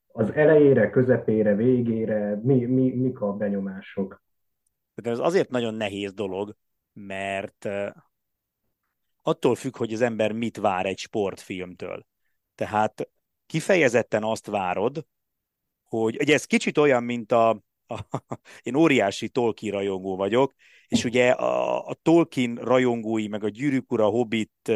az elejére, közepére, végére, mi, mi, mik a benyomások? De ez azért nagyon nehéz dolog, mert attól függ, hogy az ember mit vár egy sportfilmtől. Tehát kifejezetten azt várod, hogy ugye ez kicsit olyan, mint a én óriási Tolkien rajongó vagyok, és ugye a, a Tolkien rajongói, meg a Gyűrűk Ura, Hobbit,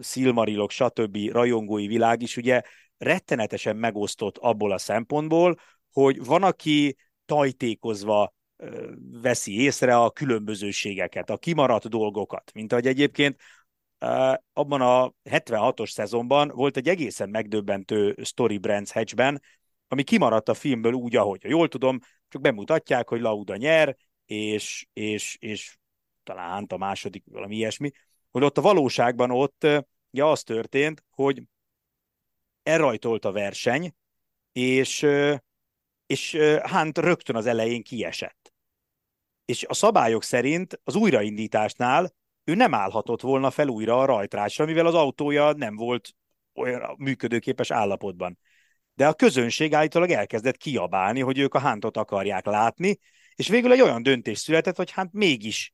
Szilmarilok, stb. Rajongói világ is ugye rettenetesen megosztott abból a szempontból, hogy van, aki tajtékozva veszi észre a különbözőségeket, a kimaradt dolgokat, mint ahogy egyébként abban a hetvenhatos szezonban volt egy egészen megdöbbentő sztori Brands Hatchben, ami kimaradt a filmből úgy, ahogy jól tudom, csak bemutatják, hogy Lauda nyer, és, és, és talán Hunt a második, valami ilyesmi, hogy ott a valóságban ott ja, az történt, hogy elrajtolt a verseny, és, és Hunt rögtön az elején kiesett. És a szabályok szerint az újraindításnál ő nem állhatott volna fel újra a rajtrásra, mivel az autója nem volt olyan működőképes állapotban. De a közönség állítólag elkezdett kiabálni, hogy ők a Huntot akarják látni, és végül egy olyan döntés született, hogy Hunt mégis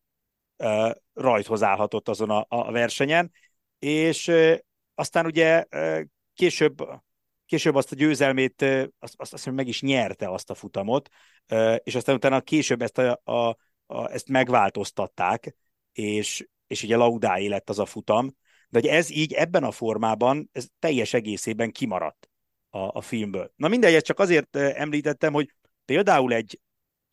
uh, rajthoz állhatott azon a, a versenyen, és uh, aztán ugye uh, később, később azt a győzelmét, uh, azt, azt hiszem, meg is nyerte azt a futamot, uh, és aztán utána később ezt, a, a, a, ezt megváltoztatták, és, és ugye Laudáé lett az a futam, de hogy ez így ebben a formában ez teljes egészében kimaradt A, a filmből. Na mindegy, ezt csak azért említettem, hogy például egy,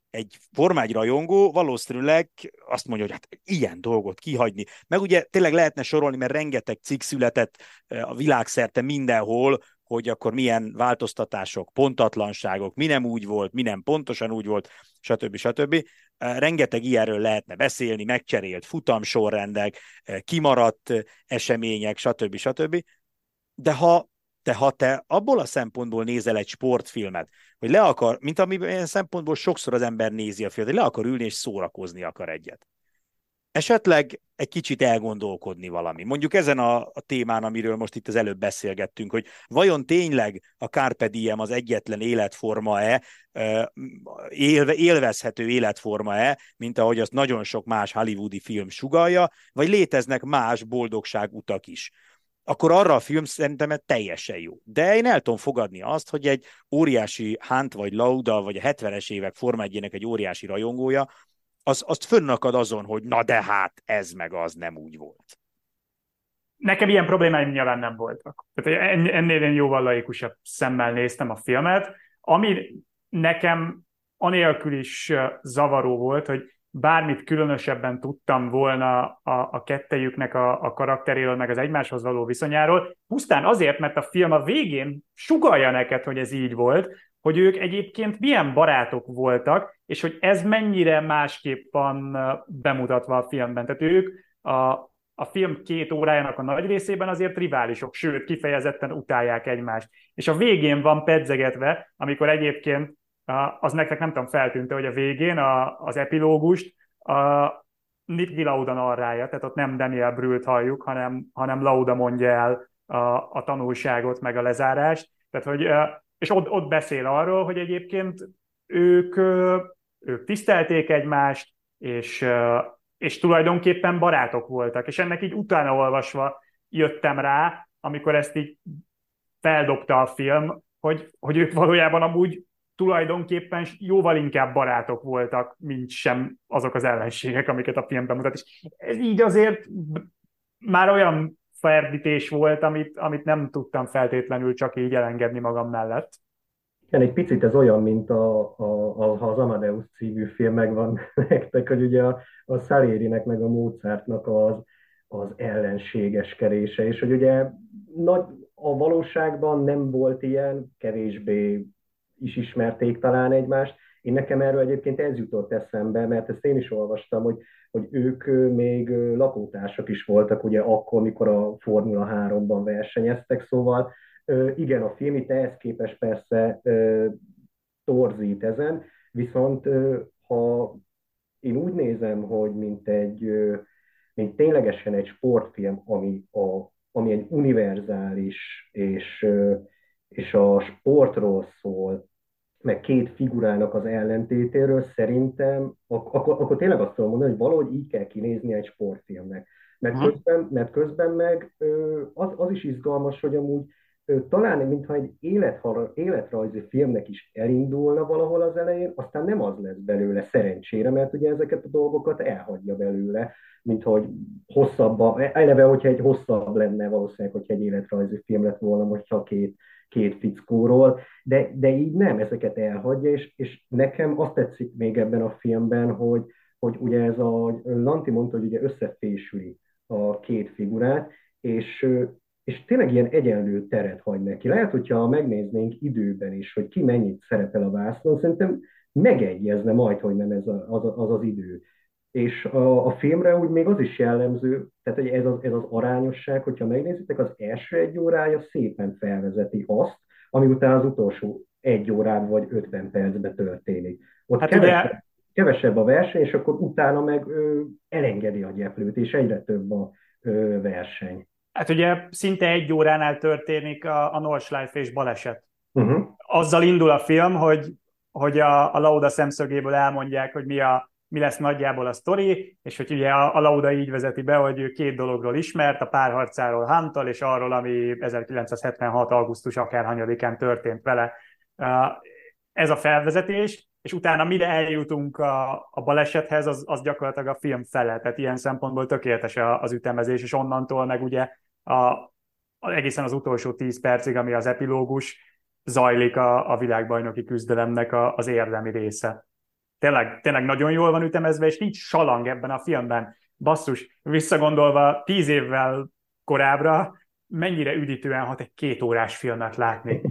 egy Forma egy rajongó valószínűleg azt mondja, hogy hát ilyen dolgot kihagyni. Meg ugye tényleg lehetne sorolni, mert rengeteg cikk született a világszerte mindenhol, hogy akkor milyen változtatások, pontatlanságok, mi nem úgy volt, mi nem pontosan úgy volt, stb. stb. Rengeteg ilyenről lehetne beszélni, megcserélt futamsorrendek, kimaradt események, stb. stb. De ha De ha te abból a szempontból nézel egy sportfilmet, hogy le akar, mint amilyen szempontból sokszor az ember nézi a filmet, hogy le akar ülni és szórakozni akar egyet. Esetleg egy kicsit elgondolkodni valami. Mondjuk ezen a, a témán, amiről most itt az előbb beszélgettünk, hogy vajon tényleg a carpe diem az egyetlen életforma-e, élve, élvezhető életforma-e, mint ahogy azt nagyon sok más hollywoodi film sugallja, vagy léteznek más boldogságutak is. Akkor arra a film szerintem teljesen jó. De én el tudom fogadni azt, hogy egy óriási Hunt vagy Lauda, vagy a hetvenes évek Forma egyének egy óriási rajongója az, azt fönnakad azon, hogy na de hát ez meg az nem úgy volt. Nekem ilyen problémáim nyilván nem voltak. Tehát ennél én jóval laikusabb szemmel néztem a filmet, ami nekem anélkül is zavaró volt, hogy bármit különösebben tudtam volna a, a kettejüknek a, a karakteréről, meg az egymáshoz való viszonyáról, pusztán azért, mert a film a végén sugallja neked, hogy ez így volt, hogy ők egyébként milyen barátok voltak, és hogy ez mennyire másképp van bemutatva a filmben. Tehát ők a, a film két órájának a nagy részében azért riválisok, sőt, kifejezetten utálják egymást. És a végén van pedzegetve, amikor egyébként az nektek nem tudom feltűnte, hogy a végén a, az epilógust a Niki Lauda narrálja, tehát ott nem Daniel Brühlt halljuk, hanem, hanem Lauda mondja el a, a tanulságot, meg a lezárást. Tehát, hogy, és ott, ott beszél arról, hogy egyébként ők, ők tisztelték egymást, és, és tulajdonképpen barátok voltak. És ennek így utána olvasva jöttem rá, amikor ezt így feldobta a film, hogy, hogy ők valójában amúgy tulajdonképpen jóval inkább barátok voltak, mint sem azok az ellenségek, amiket a filmben mutat. És ez így azért már olyan ferdítés volt, amit, amit nem tudtam feltétlenül csak így elengedni magam mellett. Igen, egy picit ez olyan, mint a, a, a, ha az Amadeus című film megvan nektek, hogy ugye a, a Salierinek meg a Mozartnak az, az ellenségeskedése, és hogy ugye nagy, a valóságban nem volt ilyen, kevésbé is ismerték talán egymást. Én nekem erről egyébként ez jutott eszembe, mert ezt én is olvastam, hogy, hogy ők még lakótársak is voltak, ugye akkor, mikor a Formula háromban versenyeztek, szóval igen, a film itt ehhez képest persze torzít ezen, viszont ha én úgy nézem, hogy mint egy, mint ténylegesen egy sportfilm, ami, a, ami egy univerzális és és a sportról szól, meg két figurának az ellentétéről, szerintem, ak- ak- akkor tényleg azt tudom mondani, hogy valahogy így kell kinézni egy sportfilmnek. Mert közben, mert közben meg az, az is izgalmas, hogy amúgy talán, mintha egy életra, életrajzi filmnek is elindulna valahol az elején, aztán nem az lesz belőle szerencsére, mert ugye ezeket a dolgokat elhagyja belőle, mint hogy hosszabban, eleve, hogyha egy hosszabb lenne valószínűleg, hogyha egy életrajzi film lett volna most csak két két fickóról, de, de így nem, ezeket elhagyja, és, és nekem azt tetszik még ebben a filmben, hogy, hogy ugye ez a, Lanti mondta, hogy ugye összefésüli a két figurát, és, és tényleg ilyen egyenlő teret hagy neki. Lehet, hogyha megnéznénk időben is, hogy ki mennyit szerepel a vásznon, szerintem megegyezne majd, hogy nem ez a, az, az az idő. És a, a filmre úgy még az is jellemző, tehát hogy ez, az, ez az arányosság, hogyha megnézitek, az első egy órája szépen felvezeti azt, ami utána az utolsó egy órában vagy ötven percben történik. Ott hát kevesebb, ugye... kevesebb a verseny, és akkor utána meg ö, elengedi a gyeplőt, és egyre több a ö, verseny. Hát ugye szinte egy óránál történik a, a Nordschleife és baleset. Uh-huh. Azzal indul a film, hogy, hogy a, a Lauda szemszögéből elmondják, hogy mi a mi lesz nagyjából a sztori, és hogy ugye a Lauda így vezeti be, hogy ő két dologról ismert, a párharcáról Hunttal, és arról, ami ezerkilencszázhetvenhat. augusztus akárhanyadikán történt vele. Ez a felvezetés, és utána mire eljutunk a, a balesethez, az, az gyakorlatilag a film fele, tehát ilyen szempontból tökéletes az ütemezés, és onnantól meg ugye a, egészen az utolsó tíz percig, ami az epilógus, zajlik a, a világbajnoki küzdelemnek a, az érdemi része. Tényleg, tényleg nagyon jól van ütemezve, és nincs salang ebben a filmben. Basszus, visszagondolva tíz évvel korábbra, mennyire üdítően hat egy kétórás filmet látni.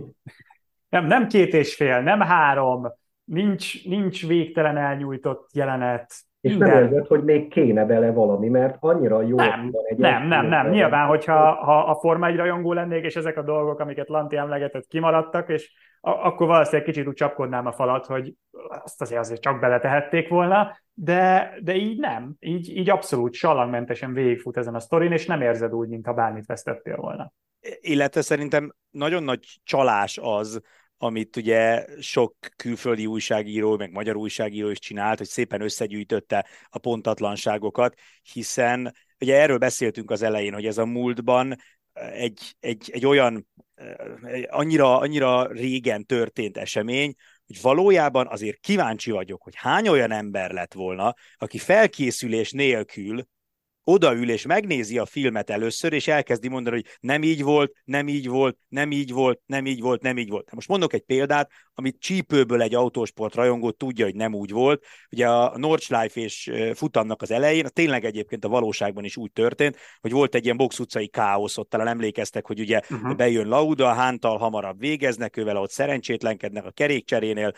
Nem, nem két és fél, nem három, nincs, nincs végtelen elnyújtott jelenet. És minden. Nem érzed, hogy még kéne bele valami, mert annyira jó. Nem, van nem, nem, nem. Nyilván, hogyha ha a Forma egy rajongó lennék, és ezek a dolgok, amiket Lanti emlegetett, kimaradtak, és a, akkor valószínűleg kicsit úgy csapkodnám a falat, hogy azt azért, azért csak beletehették volna, de, de így nem. Így, így abszolút sallangmentesen végigfut ezen a sztorin, és nem érzed úgy, mintha bármit vesztettél volna. Illetve szerintem nagyon nagy csalás az, amit ugye sok külföldi újságíró, meg magyar újságíró is csinált, hogy szépen összegyűjtötte a pontatlanságokat, hiszen ugye erről beszéltünk az elején, hogy ez a múltban egy, egy, egy olyan annyira, annyira régen történt esemény, hogy valójában azért kíváncsi vagyok, hogy hány olyan ember lett volna, aki felkészülés nélkül odaül és megnézi a filmet először, és elkezdi mondani, hogy nem így volt, nem így volt, nem így volt, nem így volt, nem így volt. Most mondok egy példát, amit csípőből egy autósport rajongó tudja, hogy nem úgy volt. Ugye a Nordschleife és futamnak az elején, tényleg egyébként a valóságban is úgy történt, hogy volt egy ilyen box utcai káosz, ott talán emlékeztek, hogy ugye uh-huh. bejön Lauda, Hunttal hamarabb végeznek, ővel ott szerencsétlenkednek a kerékcserénél,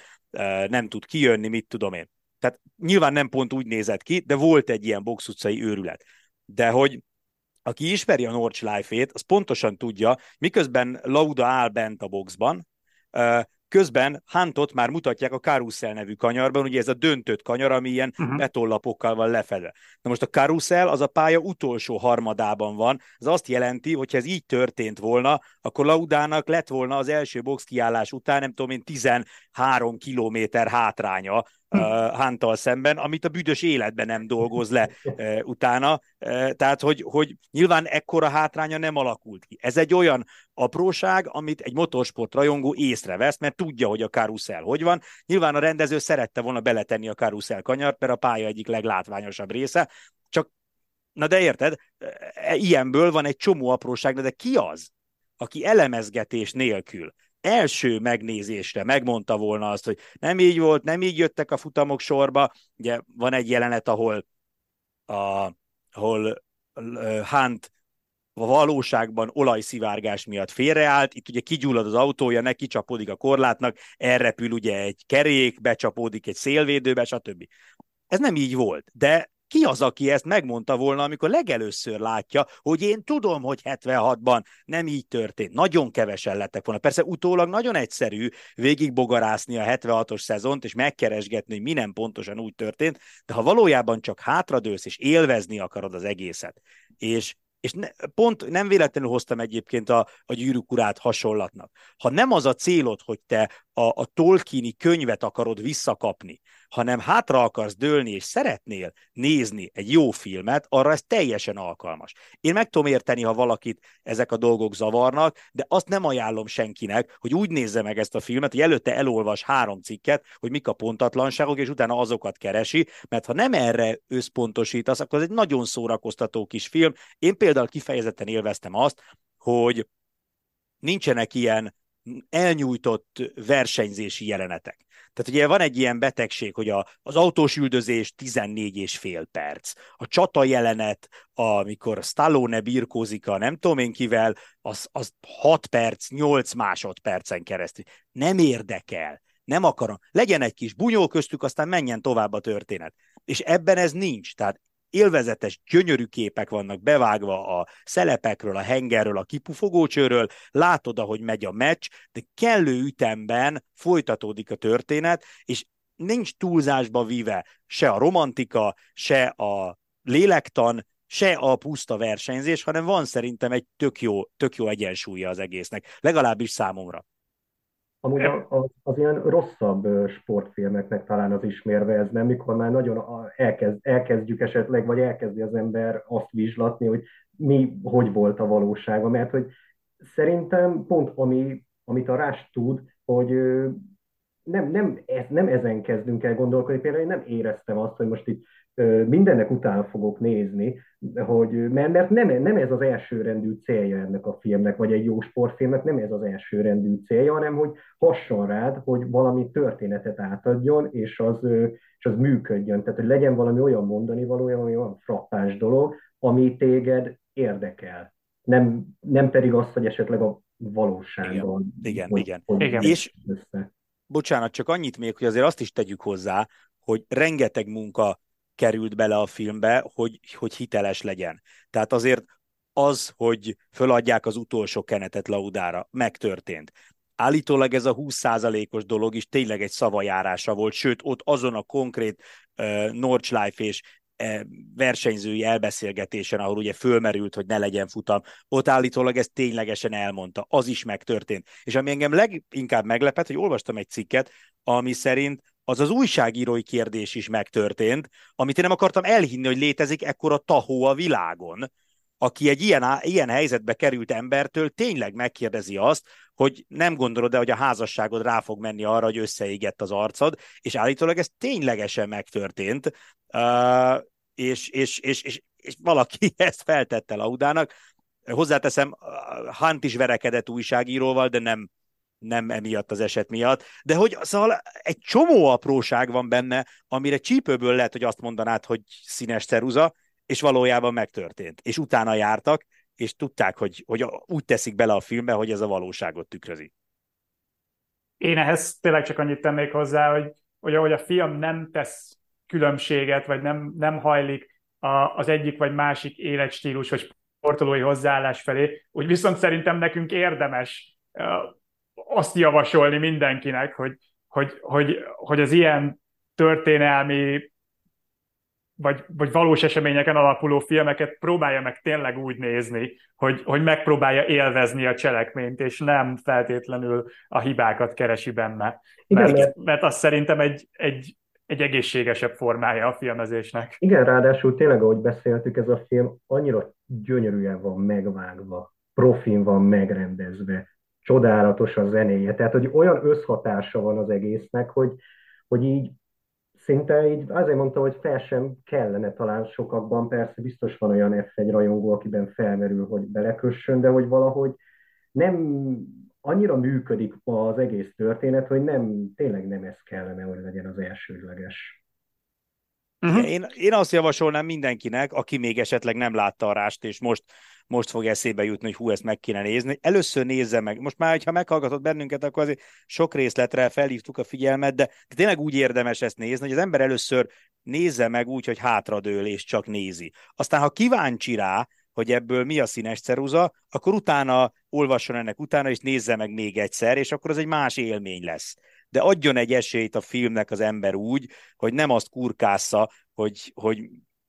nem tud kijönni, mit tudom én. Tehát nyilván nem pont úgy nézett ki, de volt egy ilyen box utcai őrület. De hogy aki ismeri a Nordschleife-ét, az pontosan tudja, miközben Lauda áll bent a boxban, közben Huntot már mutatják a Carousel nevű kanyarban, ugye ez a döntött kanyar, ami ilyen uh-huh. betonlapokkal van lefedve. Na most a Carousel az a pálya utolsó harmadában van, ez azt jelenti, hogyha ez így történt volna, akkor Laudának lett volna az első box kiállás után, nem tudom én, tizenhárom kilométer hátránya uh, Hunttal szemben, amit a büdös életben nem dolgoz le uh, utána, uh, tehát hogy, hogy nyilván ekkora hátránya nem alakult ki. Ez egy olyan apróság, amit egy motorsport rajongó észrevesz, mert tudja, hogy a Carousel hogy van. Nyilván a rendező szerette volna beletenni a Carousel kanyart, mert a pálya egyik leglátványosabb része, csak, na de érted, ilyenből van egy csomó apróság, de ki az, aki elemezgetés nélkül első megnézésre megmondta volna azt, hogy nem így volt, nem így jöttek a futamok sorba. Ugye van egy jelenet, ahol, a, ahol Hunt a valóságban olajszivárgás miatt félreállt, itt ugye kigyullad az autója, neki csapódik a korlátnak, elrepül ugye egy kerék, becsapódik egy szélvédőbe, stb. Ez nem így volt, de ki az, aki ezt megmondta volna, amikor legelőször látja, hogy én tudom, hogy hetvenhatban nem így történt. Nagyon kevesen lettek volna. Persze utólag nagyon egyszerű végigbogarászni a hetvenhatos szezont, és megkeresgetni, hogy mi nem pontosan úgy történt, de ha valójában csak hátradőlsz, és élvezni akarod az egészet, és és ne, pont nem véletlenül hoztam egyébként a, a Gyűrűk urát hasonlatnak. Ha nem az a célod, hogy te a, a Tolkieni könyvet akarod visszakapni, hanem hátra akarsz dőlni, és szeretnél nézni egy jó filmet, arra ez teljesen alkalmas. Én meg tudom érteni, ha valakit ezek a dolgok zavarnak, de azt nem ajánlom senkinek, hogy úgy nézze meg ezt a filmet, hogy előtte elolvas három cikket, hogy mik a pontatlanságok, és utána azokat keresi, mert ha nem erre összpontosítasz, akkor ez egy nagyon szórakoztató kis film. Én például kifejezetten élveztem azt, hogy nincsenek ilyen elnyújtott versenyzési jelenetek. Tehát ugye van egy ilyen betegség, hogy a, az autós üldözés tizennégy és fél perc. A csata jelenet, amikor Stallone birkózik a nem tudom én kivel, az, az hat perc, nyolc másodpercen keresztül. Nem érdekel, nem akarom. Legyen egy kis bunyó köztük, aztán menjen tovább a történet. És ebben ez nincs. Tehát élvezetes, gyönyörű képek vannak bevágva a szelepekről, a hengerről, a kipufogócsőről, látod, ahogy megy a meccs, de kellő ütemben folytatódik a történet, és nincs túlzásba víve se a romantika, se a lélektan, se a puszta versenyzés, hanem van szerintem egy tök jó, tök jó egyensúlya az egésznek, legalábbis számomra. Amúgy az, az ilyen rosszabb sportfilmeknek talán az ismérve ez, nem? Mikor már nagyon elkezd, elkezdjük esetleg, vagy elkezdi az ember azt vizslatni, hogy mi, hogy volt a valósága. Mert hogy szerintem pont ami, amit a Rush tud, hogy nem, nem, nem ezen kezdünk el gondolkodni. Például én nem éreztem azt, hogy most itt mindennek után fogok nézni, hogy, mert nem, nem ez az elsőrendű célja ennek a filmnek, vagy egy jó sportfilmnek nem ez az elsőrendű célja, hanem hogy hasson rád, hogy valami történetet átadjon, és az, és az működjön. Tehát, hogy legyen valami olyan mondani valója, ami olyan frappáns dolog, ami téged érdekel. Nem, nem pedig az, hogy esetleg a valóságban. Igen, hogy, igen. Hogy igen. És, bocsánat, csak annyit még, hogy azért azt is tegyük hozzá, hogy rengeteg munka került bele a filmbe, hogy, hogy hiteles legyen. Tehát azért az, hogy föladják az utolsó kenetet Laudára, megtörtént. Állítólag ez a húsz százalékos dolog is tényleg egy szavajárása volt, sőt, ott azon a konkrét uh, Nordschleife és uh, versenyzői elbeszélgetésen, ahol ugye fölmerült, hogy ne legyen futam, ott állítólag ezt ténylegesen elmondta. Az is megtörtént. És ami engem leginkább meglepett, hogy olvastam egy cikket, ami szerint az az újságírói kérdés is megtörtént, amit én nem akartam elhinni, hogy létezik ekkora tahó a világon, aki egy ilyen, ilyen helyzetbe került embertől tényleg megkérdezi azt, hogy nem gondolod-e, hogy a házasságod rá fog menni arra, hogy összeégett az arcod, és állítólag ez ténylegesen megtörtént, uh, és, és, és, és, és valaki ezt feltette Laudának. Hozzáteszem, Hunt is verekedett újságíróval, de nem, nem emiatt az eset miatt. De hogy szóval egy csomó apróság van benne, amire csípőből lehet, hogy azt mondanád, hogy színes ceruza, és valójában megtörtént. És utána jártak, és tudták, hogy, hogy úgy teszik bele a filmbe, hogy ez a valóságot tükrözi. Én ehhez tényleg csak annyit tennék hozzá, hogy, hogy ahogy a film nem tesz különbséget, vagy nem, nem hajlik a, az egyik vagy másik életstílus, vagy sportolói hozzáállás felé, úgy viszont szerintem nekünk érdemes azt javasolni mindenkinek, hogy, hogy, hogy, hogy az ilyen történelmi Vagy, vagy valós eseményeken alapuló filmeket próbálja meg tényleg úgy nézni, hogy, hogy megpróbálja élvezni a cselekményt, és nem feltétlenül a hibákat keresi benne. Igen, mert, mert az szerintem egy, egy, egy egészségesebb formája a filmezésnek. Igen, ráadásul tényleg, ahogy beszéltük, ez a film annyira gyönyörűen van megvágva, profin van megrendezve, csodálatos a zenéje, tehát hogy olyan összhatása van az egésznek, hogy, hogy így szinte így azért mondtam, hogy fel sem kellene talán sokakban, persze biztos van olyan ef egy rajongó, akiben felmerül, hogy belekössön, de hogy valahogy nem annyira működik az egész történet, hogy nem, tényleg nem ez kellene, hogy legyen az elsődleges. Uh-huh. Én, én azt javasolnám mindenkinek, aki még esetleg nem látta a Rush-t, és most, most fog eszébe jutni, hogy hú, ezt meg kéne nézni. Először nézze meg. Most már, hogyha meghallgatott bennünket, akkor azért sok részletre felhívtuk a figyelmet, de tényleg úgy érdemes ezt nézni, hogy az ember először nézze meg úgy, hogy hátradől és csak nézi. Aztán, ha kíváncsi rá, hogy ebből mi a színes ceruza, akkor utána olvasson ennek utána, és nézze meg még egyszer, és akkor az egy más élmény lesz. De adjon egy esélyt a filmnek az ember úgy, hogy nem azt kurkásza, hogy, hogy,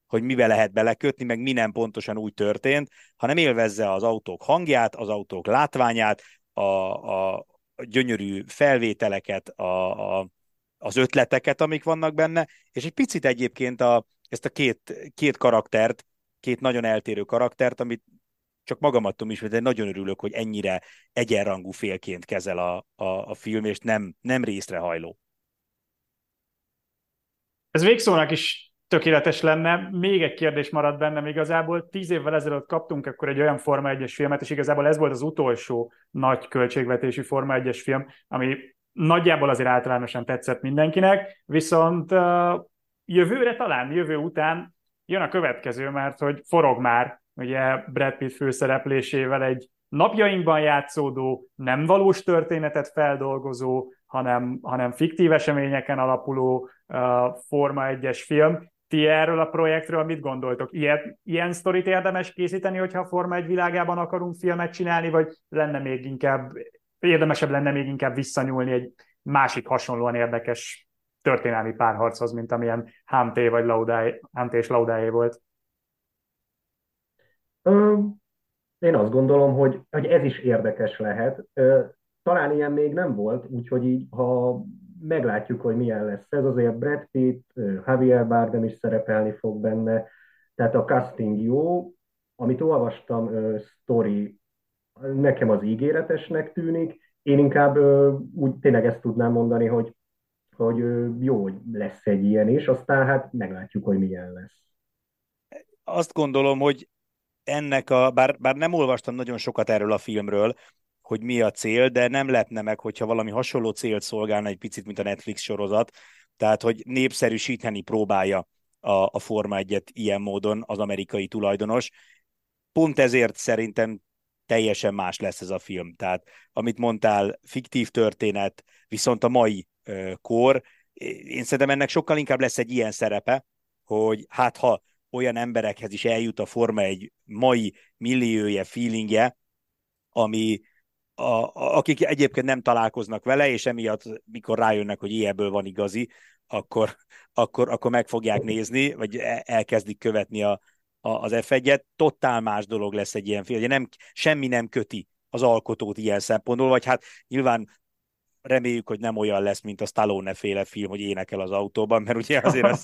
hogy mibe lehet belekötni, meg mi nem pontosan úgy történt, hanem élvezze az autók hangját, az autók látványát, a, a gyönyörű felvételeket, a, a, az ötleteket, amik vannak benne, és egy picit egyébként a, ezt a két, két karaktert, két nagyon eltérő karaktert, amit csak magamattom is, de nagyon örülök, hogy ennyire egyenrangú félként kezel a, a, a film, és nem, nem részrehajló. Ez végszónak is tökéletes lenne. Még egy kérdés maradt bennem igazából. Tíz évvel ezelőtt kaptunk akkor egy olyan Forma egyes filmet, és igazából ez volt az utolsó nagy költségvetésű Forma egyes film, ami nagyjából azért általánosan tetszett mindenkinek, viszont jövőre talán, jövő után jön a következő, mert hogy forog már, ugye Brad Pitt főszereplésével egy napjainkban játszódó, nem valós történetet feldolgozó, hanem, hanem fiktív eseményeken alapuló uh, Forma egyes film. Ti erről a projektről mit gondoltok? Ilyet, ilyen sztorit érdemes készíteni, hogyha a Forma egy világában akarunk filmet csinálni, vagy lenne még inkább, érdemesebb lenne még inkább visszanyúlni egy másik hasonlóan érdekes történelmi párharchoz, mint amilyen Hunté vagy Laudáé, Hunté és Laudáé volt? Én azt gondolom, hogy, hogy ez is érdekes lehet. Talán ilyen még nem volt, úgyhogy így, ha meglátjuk, hogy milyen lesz ez, azért Brad Pitt, Javier Bardem is szerepelni fog benne, tehát a casting jó, amit olvastam, sztori nekem az ígéretesnek tűnik, én inkább úgy tényleg ezt tudnám mondani, hogy, hogy jó, hogy lesz egy ilyen is, aztán hát meglátjuk, hogy milyen lesz. Azt gondolom, hogy ennek a, bár, bár nem olvastam nagyon sokat erről a filmről, hogy mi a cél, de nem lepne meg, hogyha valami hasonló célt szolgálna egy picit, mint a Netflix sorozat, tehát hogy népszerűsíteni próbálja a, a Forma egyet ilyen módon az amerikai tulajdonos. Pont ezért szerintem teljesen más lesz ez a film. Tehát amit mondtál, fiktív történet, viszont a mai uh, kor, én szerintem ennek sokkal inkább lesz egy ilyen szerepe, hogy hát ha olyan emberekhez is eljut a forma egy mai millióje, feelingje, ami a, a, akik egyébként nem találkoznak vele, és emiatt, mikor rájönnek, hogy ilyenből van igazi, akkor, akkor, akkor meg fogják nézni, vagy elkezdik követni a, a, az ef egyet. Totál más dolog lesz egy ilyen film. Ugye nem, semmi nem köti az alkotót ilyen szempontból, vagy hát nyilván Reméljük, hogy nem olyan lesz, mint a Stallone-féle film, hogy énekel az autóban, mert ugye azért az,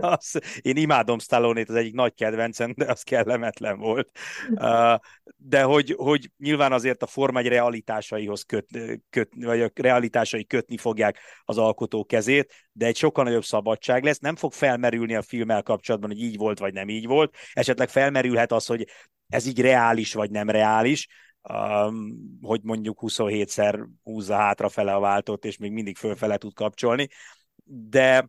az, én imádom Stallone-t, az egyik nagy kedvencem, de az kellemetlen volt. De hogy, hogy nyilván azért a Forma egy realitásaihoz köt, köt, vagy a realitásai kötni fogják az alkotó kezét, de egy sokkal nagyobb szabadság lesz, nem fog felmerülni a filmmel kapcsolatban, hogy így volt, vagy nem így volt. Esetleg felmerülhet az, hogy ez így reális, vagy nem reális, Um, hogy mondjuk huszonhétszer húzza hátrafele a váltót, és még mindig fölfele tud kapcsolni, de,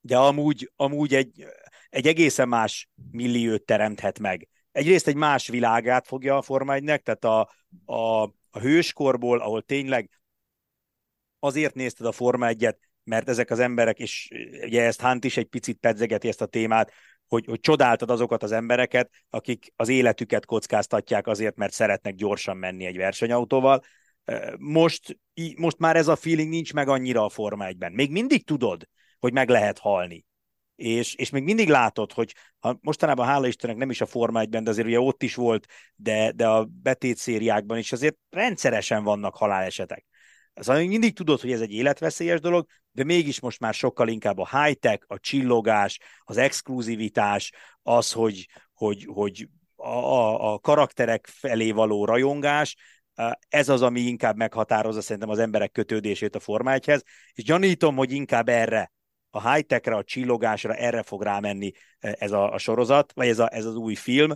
de amúgy, amúgy egy, egy egészen más milliót teremthet meg. Egyrészt egy más világát fogja a Forma egynek, tehát a, a, a hőskorból, ahol tényleg azért nézted a Forma egyet, mert ezek az emberek, és ugye ezt Hunt is egy picit pedzegeti ezt a témát, Hogy, hogy csodáltad azokat az embereket, akik az életüket kockáztatják azért, mert szeretnek gyorsan menni egy versenyautóval. Most, most már ez a feeling nincs meg annyira a Forma egyben. Még mindig tudod, hogy meg lehet halni. És, és még mindig látod, hogy ha mostanában hála Istennek nem is a Forma egyben, de azért ugye ott is volt, de, de a betét szériákban is azért rendszeresen vannak halálesetek. Szóval még mindig tudod, hogy ez egy életveszélyes dolog, de mégis most már sokkal inkább a high-tech, a csillogás, az exkluzivitás, az, hogy, hogy, hogy a, a karakterek felé való rajongás, ez az, ami inkább meghatározza szerintem az emberek kötődését a Forma egyhez, és gyanítom, hogy inkább erre, a high-techre, a csillogásra, erre fog rámenni ez a, a sorozat, vagy ez, a, ez az új film,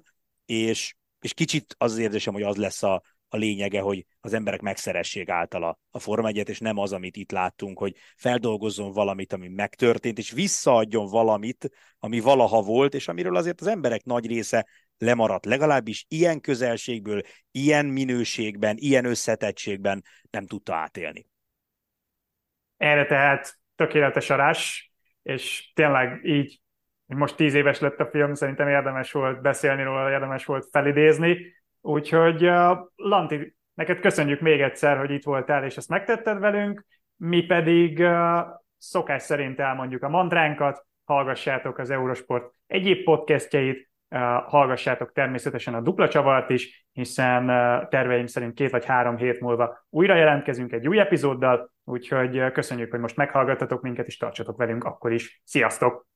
és, és kicsit az az érzésem, hogy az lesz a a lényege, hogy az emberek megszeressék általa a Forma egyet, és nem az, amit itt láttunk, hogy feldolgozzon valamit, ami megtörtént, és visszaadjon valamit, ami valaha volt, és amiről azért az emberek nagy része lemaradt. Legalábbis ilyen közelségből, ilyen minőségben, ilyen összetettségben nem tudta átélni. Erre tehát tökéletes a Rush, és tényleg így most tíz éves lett a film, szerintem érdemes volt beszélni róla, érdemes volt felidézni. Úgyhogy, uh, Lanti, neked köszönjük még egyszer, hogy itt voltál, és ezt megtetted velünk, mi pedig uh, szokás szerint elmondjuk a mantránkat, hallgassátok az Eurosport egyéb podcastjeit, uh, hallgassátok természetesen a Duplacsavart is, hiszen uh, terveim szerint két vagy három hét múlva újra jelentkezünk egy új epizóddal, úgyhogy uh, köszönjük, hogy most meghallgattatok minket, és tartsatok velünk akkor is. Sziasztok!